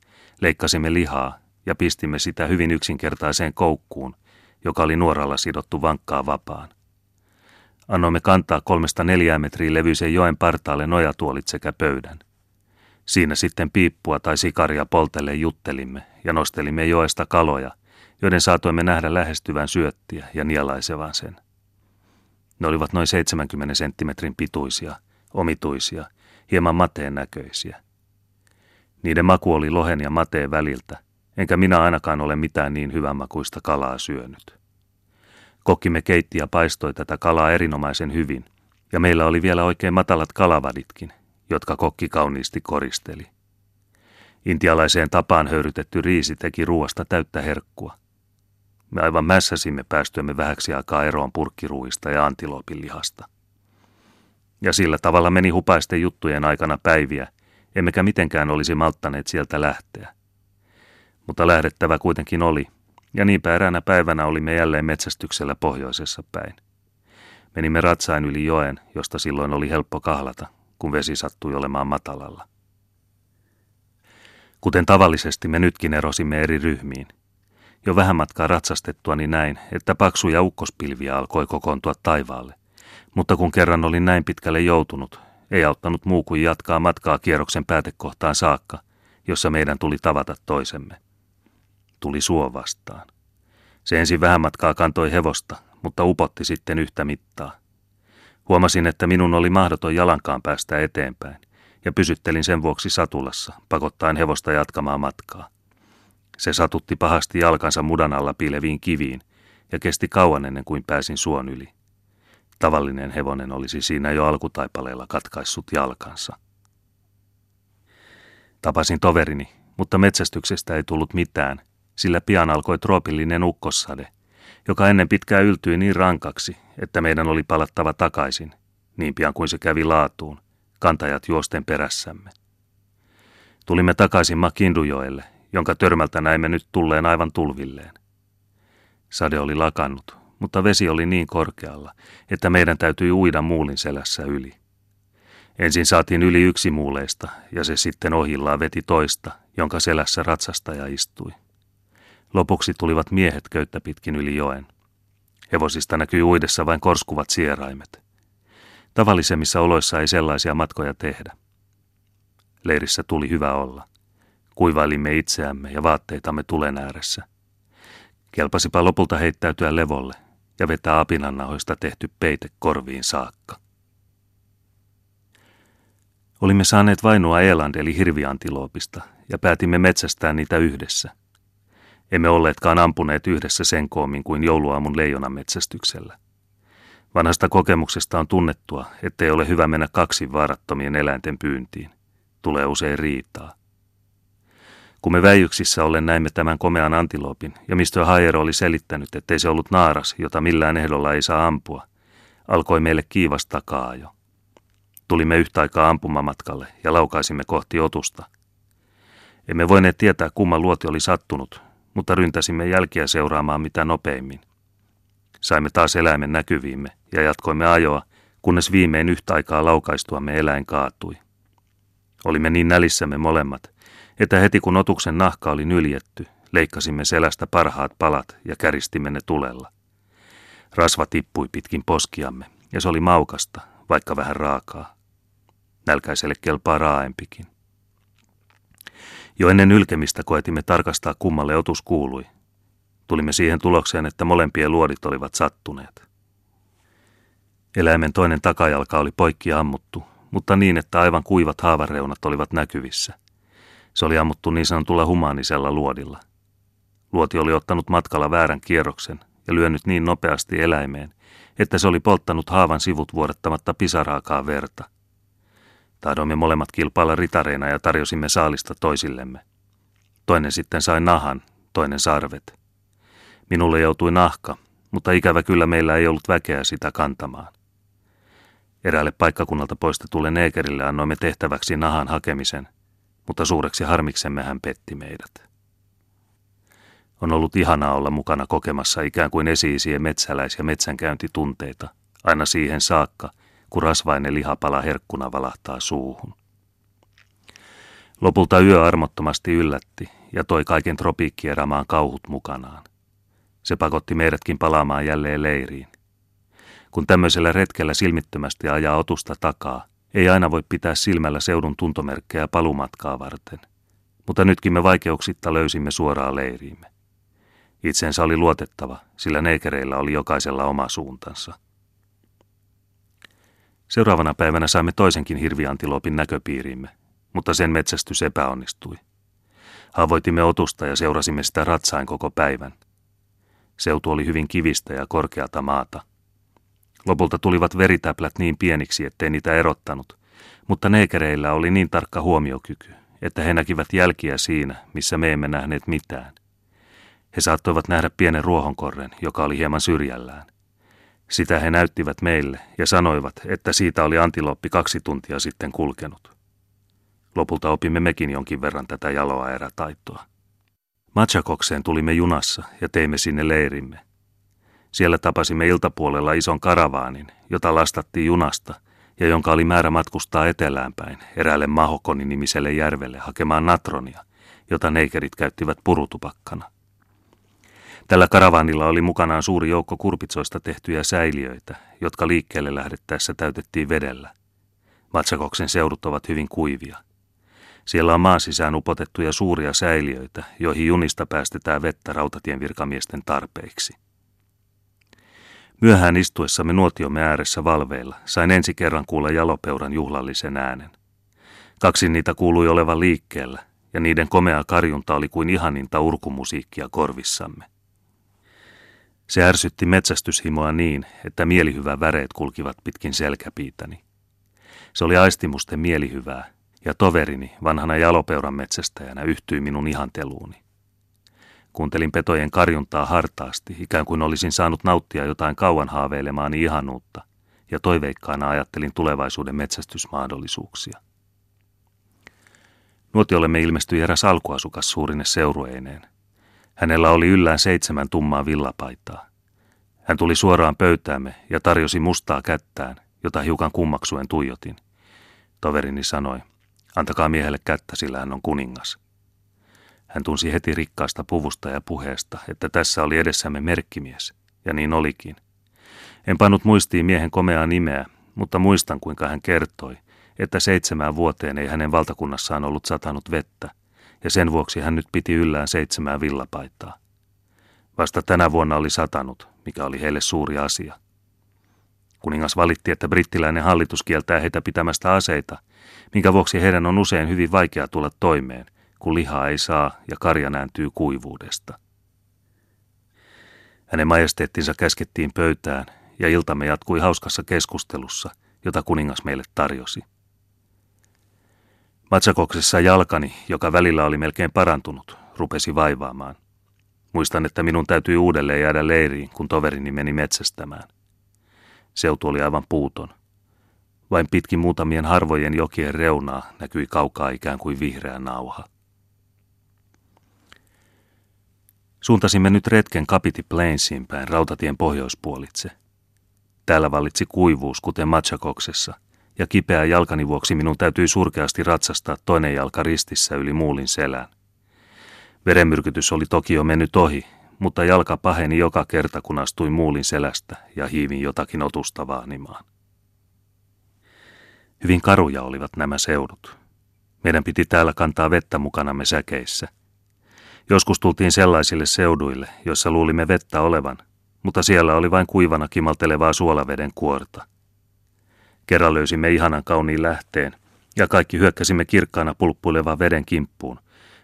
leikkasimme lihaa ja pistimme sitä hyvin yksinkertaiseen koukkuun, joka oli nuoralla sidottu vankkaa vapaan. Annoimme kantaa 3–4 metriä levyisen joen partaalle nojatuolit sekä pöydän. Siinä sitten piippua tai sikaria poltelle juttelimme ja nostelimme joesta kaloja, joiden saatoimme nähdä lähestyvän syöttiä ja nielaisevan sen. Ne olivat noin 70 senttimetrin pituisia, omituisia, hieman mateen näköisiä. Niiden maku oli lohen ja mateen väliltä, enkä minä ainakaan ole mitään niin hyvänmakuista kalaa syönyt. Kokkimme keitti ja paistoi tätä kalaa erinomaisen hyvin, ja meillä oli vielä oikein matalat kalavaditkin, jotka kokki kauniisti koristeli. Intialaiseen tapaan höyrytetty riisi teki ruoasta täyttä herkkua. Me aivan mässäsimme päästyämme vähäksi aikaa eroon purkkiruista ja antiloopin lihasta. Ja sillä tavalla meni hupaisten juttujen aikana päiviä, emmekä mitenkään olisi malttaneet sieltä lähteä. Mutta lähdettävä kuitenkin oli, ja niinpä eräänä päivänä olimme jälleen metsästyksellä pohjoisessa päin. Menimme ratsain yli joen, josta silloin oli helppo kahlata, kun vesi sattui olemaan matalalla. Kuten tavallisesti me nytkin erosimme eri ryhmiin. Jo vähän matkaa ratsastettuani näin, että paksuja ukkospilviä alkoi kokoontua taivaalle. Mutta kun kerran olin näin pitkälle joutunut, ei auttanut muu kuin jatkaa matkaa kierroksen päätekohtaan saakka, jossa meidän tuli tavata toisemme. Tuli suo vastaan. Se ensin vähän matkaa kantoi hevosta, mutta upotti sitten yhtä mittaa. Huomasin, että minun oli mahdoton jalankaan päästä eteenpäin, ja pysyttelin sen vuoksi satulassa, pakottaen hevosta jatkamaan matkaa. Se satutti pahasti jalkansa mudan alla piileviin kiviin, ja kesti kauan ennen kuin pääsin suon yli. Tavallinen hevonen olisi siinä jo alkutaipaleella katkaissut jalkansa. Tapasin toverini, mutta metsästyksestä ei tullut mitään, sillä pian alkoi troopillinen ukkossade, joka ennen pitkää yltyi niin rankaksi, että meidän oli palattava takaisin, niin pian kuin se kävi laatuun, kantajat juosten perässämme. Tulimme takaisin Makindujoelle, jonka törmältä näimme nyt tulleen aivan tulvilleen. Sade oli lakannut, mutta vesi oli niin korkealla, että meidän täytyi uida muulin selässä yli. Ensin saatiin yli yksi muuleista, ja se sitten ohillaan veti toista, jonka selässä ratsastaja istui. Lopuksi tulivat miehet köyttä pitkin yli joen. Hevosista näkyi uidessa vain korskuvat sieraimet. Tavallisemmissa oloissa ei sellaisia matkoja tehdä. Leirissä tuli hyvä olla. Kuivailimme itseämme ja vaatteitamme tulen ääressä. Kelpasipa lopulta heittäytyä levolle ja vetää apinannahoista tehty peite korviin saakka. Olimme saaneet vainua eland eli hirviantiloopista ja päätimme metsästää niitä yhdessä. Emme olleetkaan ampuneet yhdessä sen koommin kuin jouluaamun leijonametsästyksellä. Vanhasta kokemuksesta on tunnettua, ettei ole hyvä mennä kaksin vaarattomien eläinten pyyntiin. Tulee usein riitaa. Kun me väijyksissä ollen näimme tämän komean antiloopin, ja Mr. Hayer oli selittänyt, ettei se ollut naaras, jota millään ehdolla ei saa ampua, alkoi meille kiivas taka-ajo. Tulimme yhtä aikaa ampumamatkalle ja laukaisimme kohti otusta. Emme voineet tietää, kumman luoti oli sattunut, mutta ryntäsimme jälkiä seuraamaan mitä nopeimmin. Saimme taas eläimen näkyviimme ja jatkoimme ajoa, kunnes viimein yhtä aikaa laukaistuamme eläin kaatui. Olimme niin nälissämme molemmat, että heti kun otuksen nahka oli nyljetty, leikkasimme selästä parhaat palat ja käristimme ne tulella. Rasva tippui pitkin poskiamme, ja se oli maukasta, vaikka vähän raakaa. Nälkäiselle kelpaa raaempikin. Jo ennen ylkemistä koetimme tarkastaa, kummalle otus kuului. Tulimme siihen tulokseen, että molempien luodit olivat sattuneet. Eläimen toinen takajalka oli poikki ammuttu, mutta niin, että aivan kuivat haavanreunat olivat näkyvissä. Se oli ammuttu niin sanotulla humaanisella luodilla. Luoti oli ottanut matkalla väärän kierroksen ja lyönyt niin nopeasti eläimeen, että se oli polttanut haavan sivut vuodattamatta pisaraakaan verta. Tahdoimme molemmat kilpailla ritareina ja tarjosimme saalista toisillemme. Toinen sitten sai nahan, toinen sarvet. Minulle joutui nahka, mutta ikävä kyllä meillä ei ollut väkeä sitä kantamaan. Eräälle paikkakunnalta poistetulle neekerille annoimme tehtäväksi nahan hakemisen, mutta suureksi harmiksemme hän petti meidät. On ollut ihanaa olla mukana kokemassa ikään kuin esi-isien metsäläis- ja metsänkäyntitunteita, aina siihen saakka, kun rasvainen lihapala herkkuna valahtaa suuhun. Lopulta yö armottomasti yllätti ja toi kaiken tropiikkierämaan kauhut mukanaan. Se pakotti meidätkin palaamaan jälleen leiriin. Kun tämmöisellä retkellä silmittömästi ajaa otusta takaa, ei aina voi pitää silmällä seudun tuntomerkkejä palumatkaa varten. Mutta nytkin me vaikeuksitta löysimme suoraan leiriimme. Itsensä oli luotettava, sillä neikereillä oli jokaisella oma suuntansa. Seuraavana päivänä saimme toisenkin hirviantilopin näköpiiriimme, mutta sen metsästys epäonnistui. Haavoitimme otusta ja seurasimme sitä ratsain koko päivän. Seutu oli hyvin kivistä ja korkeata maata. Lopulta tulivat veritäplät niin pieniksi, ettei niitä erottanut, mutta neikereillä oli niin tarkka huomiokyky, että he näkivät jälkiä siinä, missä me emme nähneet mitään. He saattoivat nähdä pienen ruohonkorren, joka oli hieman syrjällään. Sitä he näyttivät meille ja sanoivat, että siitä oli antiloppi 2 tuntia sitten kulkenut. Lopulta opimme mekin jonkin verran tätä jaloa erätaitoa. Machakokseen tulimme junassa ja teimme sinne leirimme. Siellä tapasimme iltapuolella ison karavaanin, jota lastattiin junasta ja jonka oli määrä matkustaa eteläänpäin eräälle Mahokoni-nimiselle järvelle hakemaan natronia, jota neikerit käyttivät purutupakkana. Tällä karavaanilla oli mukanaan suuri joukko kurpitsoista tehtyjä säiliöitä, jotka liikkeelle lähdettäessä täytettiin vedellä. Machakoksen seudut ovat hyvin kuivia. Siellä on maan sisään upotettuja suuria säiliöitä, joihin junista päästetään vettä rautatien virkamiesten tarpeiksi. Myöhään istuessamme nuotiomme ääressä valveilla sain ensi kerran kuulla jalopeuran juhlallisen äänen. 2 niitä kuului olevan liikkeellä, ja niiden komea karjunta oli kuin ihaninta urkumusiikkia korvissamme. Se ärsytti metsästyshimoa niin, että mielihyvän väreet kulkivat pitkin selkäpiitäni. Se oli aistimusten mielihyvää, ja toverini, vanhana jalopeuran metsästäjänä, yhtyi minun ihanteluuni. Kuuntelin petojen karjuntaa hartaasti, ikään kuin olisin saanut nauttia jotain kauan haaveilemaani ihanuutta, ja toiveikkaana ajattelin tulevaisuuden metsästysmahdollisuuksia. Nuotiollemme ilmestyi eräs alkuasukas suurine seurueineen. Hänellä oli yllään 7 tummaa villapaitaa. Hän tuli suoraan pöytäämme ja tarjosi mustaa kättään, jota hiukan kummaksuen tuijotin. Toverini sanoi, antakaa miehelle kättä, sillä hän on kuningas. Hän tunsi heti rikkaasta puvusta ja puheesta, että tässä oli edessämme merkkimies, ja niin olikin. En pannut muistiin miehen komeaa nimeä, mutta muistan kuinka hän kertoi, että 7 vuoteen ei hänen valtakunnassaan ollut satanut vettä, ja sen vuoksi hän nyt piti yllään 7 villapaitaa. Vasta tänä vuonna oli satanut, mikä oli heille suuri asia. Kuningas valitti, että brittiläinen hallitus kieltää heitä pitämästä aseita, minkä vuoksi heidän on usein hyvin vaikea tulla toimeen, kun lihaa ei saa ja karja nääntyy kuivuudesta. Hänen majesteettinsa käskettiin pöytään, ja iltamme jatkui hauskassa keskustelussa, jota kuningas meille tarjosi. Machakoksessa jalkani, joka välillä oli melkein parantunut, rupesi vaivaamaan. Muistan, että minun täytyi uudelleen jäädä leiriin, kun toverini meni metsästämään. Seutu oli aivan puuton. Vain pitkin muutamien harvojen jokien reunaa näkyi kaukaa ikään kuin vihreä nauha. Suuntasimme nyt retken Kapiti Plainsiin päin rautatien pohjoispuolitse. Täällä vallitsi kuivuus, kuten Machakoksessa, ja kipeä jalkani vuoksi minun täytyi surkeasti ratsastaa toinen jalka ristissä yli muulin selän. Verenmyrkytys oli toki jo mennyt ohi, mutta jalka paheni joka kerta, kun astui muulin selästä ja hiivin jotakin otusta vaanimaan. Hyvin karuja olivat nämä seudut. Meidän piti täällä kantaa vettä mukanamme säkeissä. Joskus tultiin sellaisille seuduille, joissa luulimme vettä olevan, mutta siellä oli vain kuivana kimaltelevaa suolaveden kuorta. Kerran löysimme ihanan kauniin lähteen, ja kaikki hyökkäsimme kirkkaana pulppuilevaan veden kimppuun,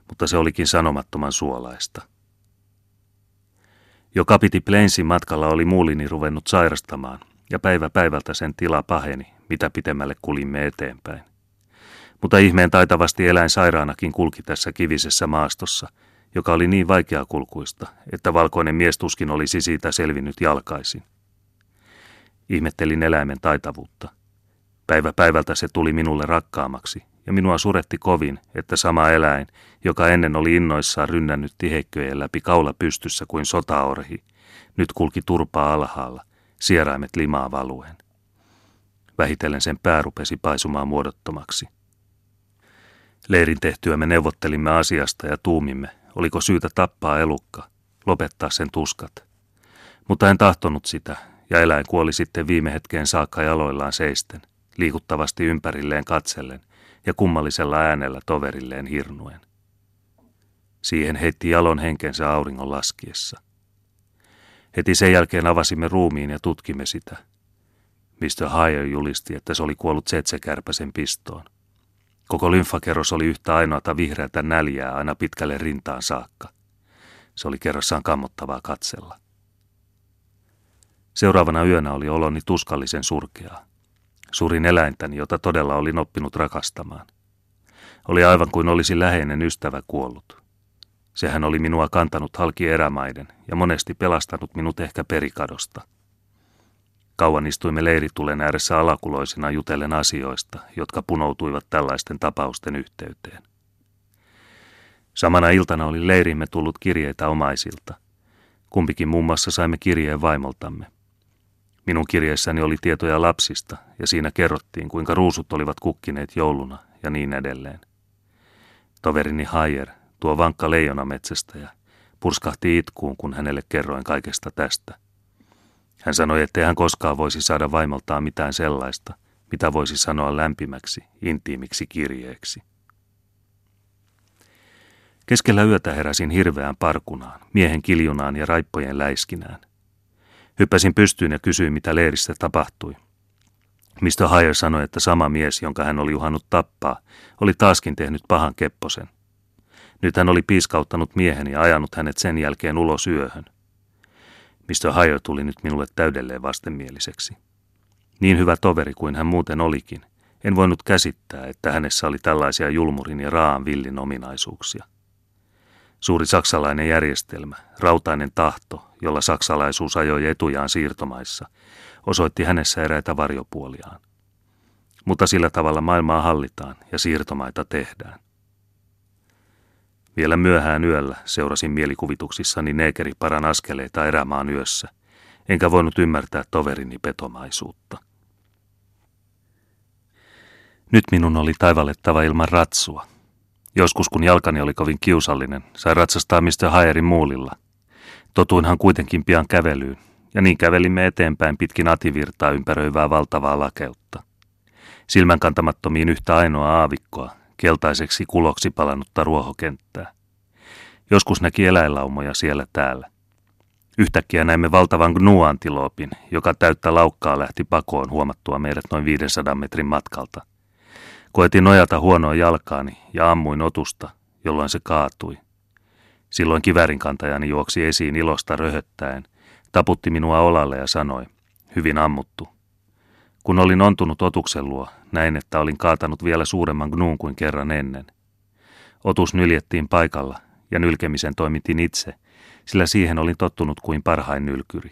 mutta se olikin sanomattoman suolaista. Jo Kapiti Plainsin matkalla oli muulini ruvennut sairastamaan, ja päivä päivältä sen tila paheni, mitä pitemmälle kulimme eteenpäin. Mutta ihmeen taitavasti eläin sairaanakin kulki tässä kivisessä maastossa, joka oli niin vaikeakulkuista, että valkoinen mies tuskin olisi siitä selvinnyt jalkaisin. Ihmettelin eläimen taitavuutta. Päivä päivältä se tuli minulle rakkaammaksi, ja minua suretti kovin, että sama eläin, joka ennen oli innoissaan rynnännyt tiheikköjen läpi kaula pystyssä kuin sotaorhi, nyt kulki turpaa alhaalla, sieraimet limaa valuen. Vähitellen sen pää rupesi paisumaan muodottomaksi. Leirin tehtyä me neuvottelimme asiasta ja tuumimme, oliko syytä tappaa elukka, lopettaa sen tuskat. Mutta en tahtonut sitä, ja eläin kuoli sitten viime hetkeen saakka jaloillaan seisten, liikuttavasti ympärilleen katsellen ja kummallisella äänellä toverilleen hirnuen. Siihen heitti jalon henkensä auringon laskiessa. Heti sen jälkeen avasimme ruumiin ja tutkimme sitä. Mr. Hayer julisti, että se oli kuollut tsetsekärpäsen pistoon. Koko lymfakerros oli yhtä ainoata vihreätä näljää aina pitkälle rintaan saakka. Se oli kerrassaan kammottavaa katsella. Seuraavana yönä oli oloni tuskallisen surkeaa. Surin eläintäni, jota todella olin oppinut rakastamaan. Oli aivan kuin olisi läheinen ystävä kuollut. Sehän oli minua kantanut halki erämaiden ja monesti pelastanut minut ehkä perikadosta. Kauan istuimme leiritulen ääressä alakuloisina jutellen asioista, jotka punoutuivat tällaisten tapausten yhteyteen. Samana iltana oli leirimme tullut kirjeitä omaisilta. Kumpikin muun muassa saimme kirjeen vaimoltamme. Minun kirjeessäni oli tietoja lapsista, ja siinä kerrottiin, kuinka ruusut olivat kukkineet jouluna ja niin edelleen. Toverini Hayer, tuo vankka leijonametsästäjä, purskahti itkuun, kun hänelle kerroin kaikesta tästä. Hän sanoi, ettei hän koskaan voisi saada vaimoltaan mitään sellaista, mitä voisi sanoa lämpimäksi, intiimiksi kirjeeksi. Keskellä yötä heräsin hirveään parkunaan, miehen kiljunaan ja raippojen läiskinään. Hyppäsin pystyyn ja kysyin, mitä leirissä tapahtui. Mr. Hayer sanoi, että sama mies, jonka hän oli uhannut tappaa, oli taaskin tehnyt pahan kepposen. Nyt hän oli piiskauttanut miehen ja ajanut hänet sen jälkeen ulos yöhön. Mr. Hayer tuli nyt minulle täydelleen vastenmieliseksi. Niin hyvä toveri kuin hän muuten olikin, en voinut käsittää, että hänessä oli tällaisia julmurin ja raaan villin ominaisuuksia. Suuri saksalainen järjestelmä, rautainen tahto, jolla saksalaisuus ajoi etujaan siirtomaissa, osoitti hänessä eräitä varjopuoliaan. Mutta sillä tavalla maailmaa hallitaan ja siirtomaita tehdään. Vielä myöhään yöllä seurasin mielikuvituksissani neekeriparan askeleita erämaan yössä, enkä voinut ymmärtää toverini petomaisuutta. Nyt minun oli taivallettava ilman ratsua. Joskus kun jalkani oli kovin kiusallinen, sain ratsastaa Mr. Hayerin muulilla. Totuinhan kuitenkin pian kävelyyn, ja niin kävelimme eteenpäin pitkin Ativirtaa ympäröivää valtavaa lakeutta. Silmänkantamattomiin yhtä ainoa aavikkoa, keltaiseksi kuloksi palannutta ruohokenttää. Joskus näki eläinlaumoja siellä täällä. Yhtäkkiä näimme valtavan gnu-antiloopin, joka täyttä laukkaa lähti pakoon huomattua meidät noin 500 metrin matkalta. Koetin nojata huonoa jalkaani ja ammuin otusta, jolloin se kaatui. Silloin kiväärinkantajani juoksi esiin ilosta röhöttäen, taputti minua olalle ja sanoi, hyvin ammuttu. Kun olin ontunut otuksen luo, näin, että olin kaatanut vielä suuremman gnuun kuin kerran ennen. Otus nyljettiin paikalla ja nylkemisen toimitin itse, sillä siihen olin tottunut kuin parhain nylkyri.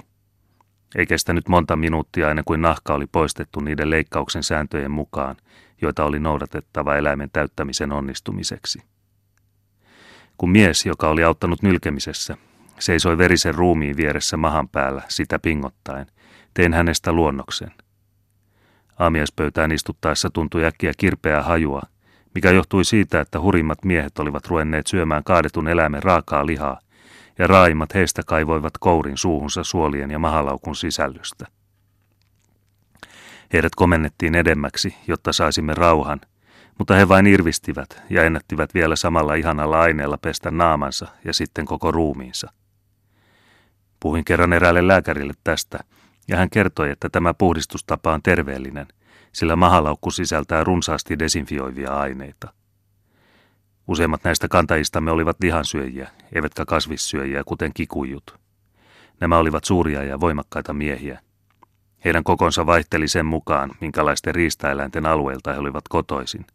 Ei kestänyt monta minuuttia ennen kuin nahka oli poistettu niiden leikkauksen sääntöjen mukaan, joita oli noudatettava eläimen täyttämisen onnistumiseksi. Kun mies, joka oli auttanut nylkemisessä, seisoi verisen ruumiin vieressä mahan päällä sitä pingottaen, tein hänestä luonnoksen. Aamiaispöytään istuttaessa tuntui äkkiä kirpeää hajua, mikä johtui siitä, että hurimmat miehet olivat ruenneet syömään kaadetun eläimen raakaa lihaa, ja raaimmat heistä kaivoivat kourin suuhunsa suolien ja mahalaukun sisällystä. Heidät komennettiin edemmäksi, jotta saisimme rauhan, mutta he vain irvistivät ja ennättivät vielä samalla ihanalla aineella pestä naamansa ja sitten koko ruumiinsa. Puhuin kerran eräälle lääkärille tästä, ja hän kertoi, että tämä puhdistustapa on terveellinen, sillä mahalaukku sisältää runsaasti desinfioivia aineita. Useimmat näistä kantajistamme olivat lihansyöjiä, eivätkä kasvissyöjiä, kuten kikujut. Nämä olivat suuria ja voimakkaita miehiä. Heidän kokonsa vaihteli sen mukaan, minkälaisten riistaeläinten alueelta he olivat kotoisin,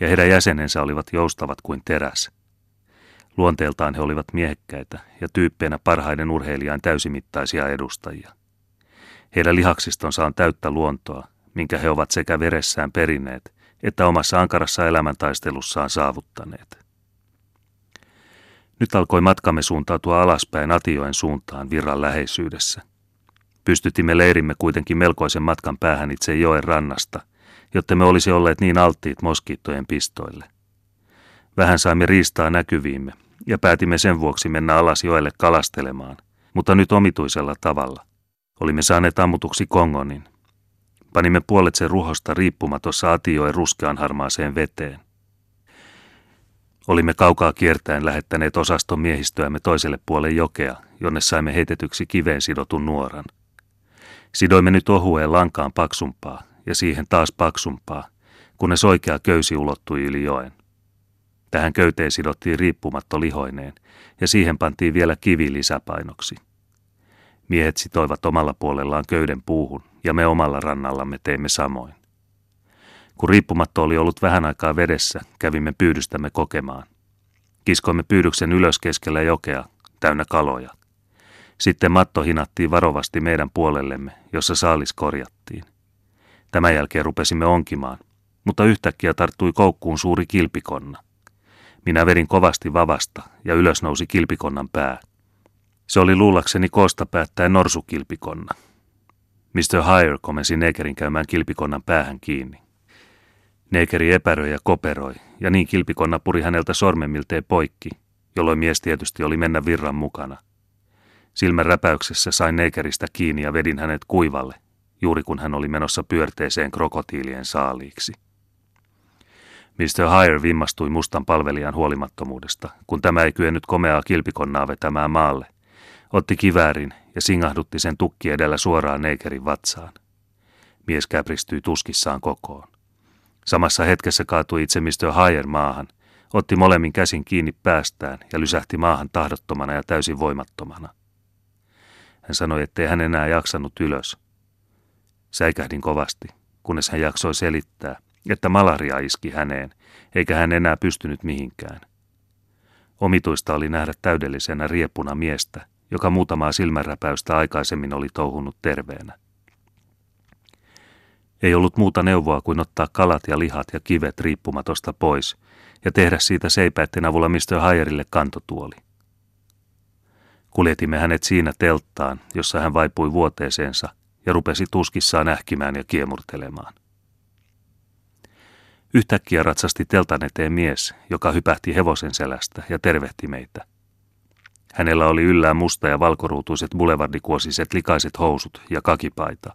ja heidän jäsenensä olivat joustavat kuin teräs. Luonteeltaan he olivat miehekkäitä ja tyyppeinä parhaiden urheilijan täysimittaisia edustajia. Heidän lihaksistonsa on täyttä luontoa, minkä he ovat sekä veressään perineet että omassa ankarassa elämäntaistelussaan saavuttaneet. Nyt alkoi matkamme suuntautua alaspäin Atioen suuntaan virran läheisyydessä. Pystytimme leirimme kuitenkin melkoisen matkan päähän itse joen rannasta, jotta me olisi olleet niin alttiit moskiittojen pistoille. Vähän saimme riistaa näkyviimme ja päätimme sen vuoksi mennä alas joelle kalastelemaan, mutta nyt omituisella tavalla. Olimme saaneet ammutuksi kongonin. Panimme puolet sen ruhosta riippumatossa Atioen ruskean harmaaseen veteen. Olimme kaukaa kiertäen lähettäneet osaston miehistöämme toiselle puolelle jokea, jonne saimme heitetyksi kiveen sidotun nuoran. Sidoimme nyt ohueen lankaan paksumpaa ja siihen taas paksumpaa, kunnes oikea köysi ulottui yli joen. Tähän köyteen sidottiin riippumatto lihoineen ja siihen pantiin vielä kivi lisäpainoksi. Miehet sitoivat omalla puolellaan köyden puuhun ja me omalla rannallamme teimme samoin. Kun riippumatto oli ollut vähän aikaa vedessä, kävimme pyydystämme kokemaan. Kiskoimme pyydyksen ylös keskellä jokea, täynnä kaloja. Sitten matto hinattiin varovasti meidän puolellemme, jossa saalis korjattiin. Tämän jälkeen rupesimme onkimaan, mutta yhtäkkiä tarttui koukkuun suuri kilpikonna. Minä vedin kovasti vavasta ja ylös nousi kilpikonnan pää. Se oli luulakseni koosta päättäen norsukilpikonna. Mr. Hayer komensi neekerin käymään kilpikonnan päähän kiinni. Neekeri epäröi ja koperoi, ja niin kilpikonna puri häneltä sormen miltei poikki, jolloin mies tietysti oli mennä virran mukana. Silmän räpäyksessä sain neekeristä kiinni ja vedin hänet kuivalle, juuri kun hän oli menossa pyörteeseen krokotiilien saaliiksi. Mr. Hayer vimmastui mustan palvelijan huolimattomuudesta, kun tämä ei kyennyt komeaa kilpikonnaa vetämään maalle. Otti kiväärin ja singahdutti sen tukki edellä suoraan neekerin vatsaan. Mies käpristyi tuskissaan kokoon. Samassa hetkessä kaatui itse Mr. Hayer maahan, otti molemmin käsin kiinni päästään ja lysähti maahan tahdottomana ja täysin voimattomana. Hän sanoi, ettei hän enää jaksanut ylös. Säikähdin kovasti, kunnes hän jaksoi selittää, että malaria iski häneen, eikä hän enää pystynyt mihinkään. Omituista oli nähdä täydellisenä riepuna miestä, joka muutamaa silmänräpäystä aikaisemmin oli touhunut terveenä. Ei ollut muuta neuvoa kuin ottaa kalat ja lihat ja kivet riippumatosta pois ja tehdä siitä seipäitten avulla Mr. Hayerille kantotuoli. Kuljetimme hänet siinä telttaan, jossa hän vaipui vuoteeseensa ja rupesi tuskissaan ähkimään ja kiemurtelemaan. Yhtäkkiä ratsasti teltan eteen mies, joka hypähti hevosen selästä ja tervehti meitä. Hänellä oli yllään musta ja valkoruutuiset bulevardikuosiset likaiset housut ja kakipaita.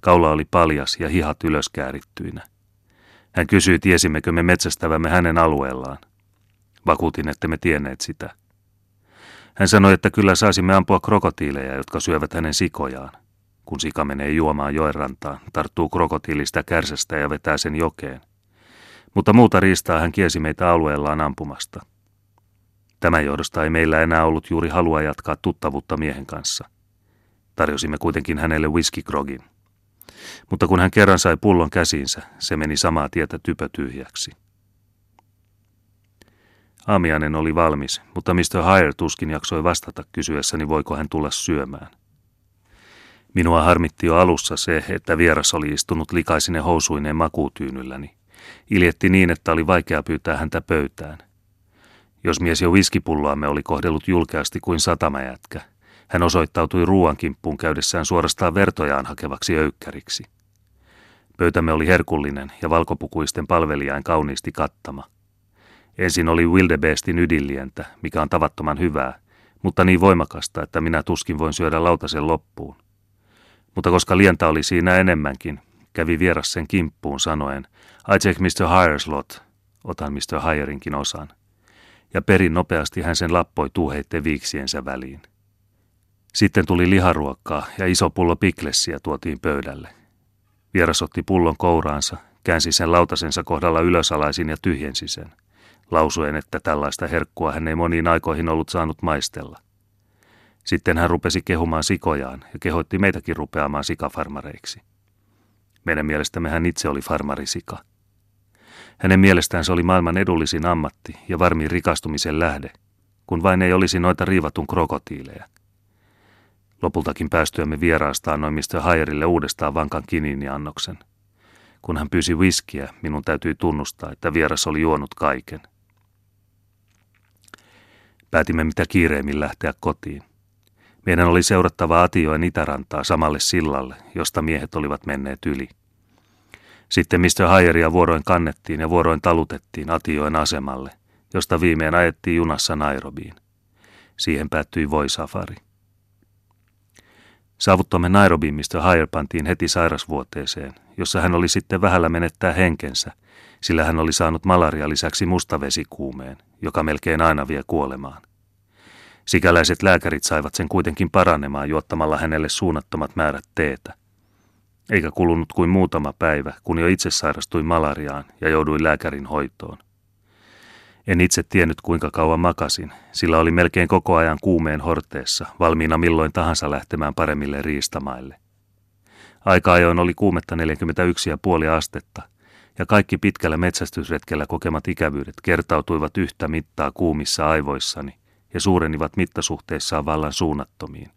Kaula oli paljas ja hihat ylöskäärittyinä. Hän kysyi, tiesimmekö me metsästävämme hänen alueellaan. Vakuutin, että me tienneet sitä. Hän sanoi, että kyllä saisimme ampua krokotiileja, jotka syövät hänen sikojaan. Kun sika menee juomaan joenrantaan, tarttuu krokotiilista kärsästä ja vetää sen jokeen. Mutta muuta riistaa hän kiesi meitä alueellaan ampumasta. Tämän johdosta ei meillä enää ollut juuri halua jatkaa tuttavuutta miehen kanssa. Tarjosimme kuitenkin hänelle whiskykrogin. Mutta kun hän kerran sai pullon käsiinsä, se meni samaa tietä typötyhjäksi. Aamiainen oli valmis, mutta Mr. Hayer tuskin jaksoi vastata kysyessäni, voiko hän tulla syömään. Minua harmitti jo alussa se, että vieras oli istunut likaisine housuineen makuutyynylläni. Iljetti niin, että oli vaikea pyytää häntä pöytään. Jos mies jo whiskipulloamme oli kohdellut julkeasti kuin satamajätkä, hän osoittautui ruoan kimppuun käydessään suorastaan vertojaan hakevaksi öykkäriksi. Pöytämme oli herkullinen ja valkopukuisten palvelijain kauniisti kattama. Ensin oli wildebeestin ydinlientä, mikä on tavattoman hyvää, mutta niin voimakasta, että minä tuskin voin syödä lautasen loppuun. Mutta koska lientä oli siinä enemmänkin, kävi vieras sen kimppuun sanoen, "I take Mr. Hayer's lot", otan Mr. Hayerinkin osan. Ja perin nopeasti hän sen lappoi tuuheitten viiksiensä väliin. Sitten tuli liharuokkaa ja iso pullo piklessiä tuotiin pöydälle. Vieras otti pullon kouraansa, käänsi sen lautasensa kohdalla ylösalaisin ja tyhjensi sen, lausuen, että tällaista herkkua hän ei moniin aikoihin ollut saanut maistella. Sitten hän rupesi kehumaan sikojaan ja kehoitti meitäkin rupeamaan sikafarmareiksi. Meidän mielestämme hän itse oli farmarisika. Hänen mielestään se oli maailman edullisin ammatti ja varmin rikastumisen lähde, kun vain ei olisi noita riivatun krokotiileja. Lopultakin päästyämme vieraastaan noin Mr. Hayerille uudestaan vankan kiniiniannoksen. Kun hän pyysi whiskiä, minun täytyi tunnustaa, että vieras oli juonut kaiken. Päätimme mitä kiireemmin lähteä kotiin. Meidän oli seurattava Atioen itärantaa samalle sillalle, josta miehet olivat menneet yli. Sitten Mr. Hayeria vuoroin kannettiin ja vuoroin talutettiin Atioen asemalle, josta viimein ajettiin junassa Nairobiin. Siihen päättyi voi-safari. Saavuttuamme Nairobiin Mr. Hayer pantiin heti sairasvuoteeseen, jossa hän oli sitten vähällä menettää henkensä, sillä hän oli saanut malaria lisäksi mustavesikuumeen, joka melkein aina vie kuolemaan. Sikäläiset lääkärit saivat sen kuitenkin paranemaan juottamalla hänelle suunnattomat määrät teetä. Eikä kulunut kuin muutama päivä, kun jo itse sairastui malariaan ja jouduin lääkärin hoitoon. En itse tiennyt kuinka kauan makasin, sillä oli melkein koko ajan kuumeen horteessa, valmiina milloin tahansa lähtemään paremmille riistamaille. Aika ajoin oli kuumetta 41,5 astetta, ja kaikki pitkällä metsästysretkellä kokemat ikävyydet kertautuivat yhtä mittaa kuumissa aivoissani ja suurenivat mittasuhteissaan vallan suunnattomiin.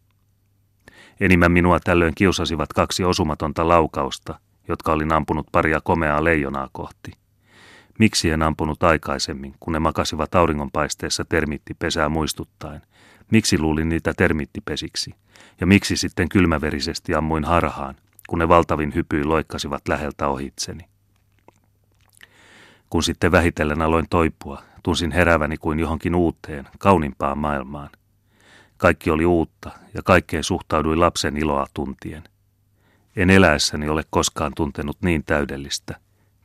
Enimmän minua tällöin kiusasivat kaksi osumatonta laukausta, jotka olin ampunut paria komeaa leijonaa kohti. Miksi en ampunut aikaisemmin, kun ne makasivat auringonpaisteessa termiittipesää muistuttaen? Miksi luulin niitä termiittipesiksi? Ja miksi sitten kylmäverisesti ammuin harhaan, kun ne valtavin hypyin loikkasivat läheltä ohitseni? Kun sitten vähitellen aloin toipua, tunsin herääväni kuin johonkin uuteen, kauniimpaan maailmaan. Kaikki oli uutta ja kaikkeen suhtauduin lapsen iloa tuntien. En eläessäni ole koskaan tuntenut niin täydellistä,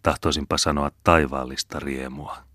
tahtoisinpa sanoa taivaallista riemua.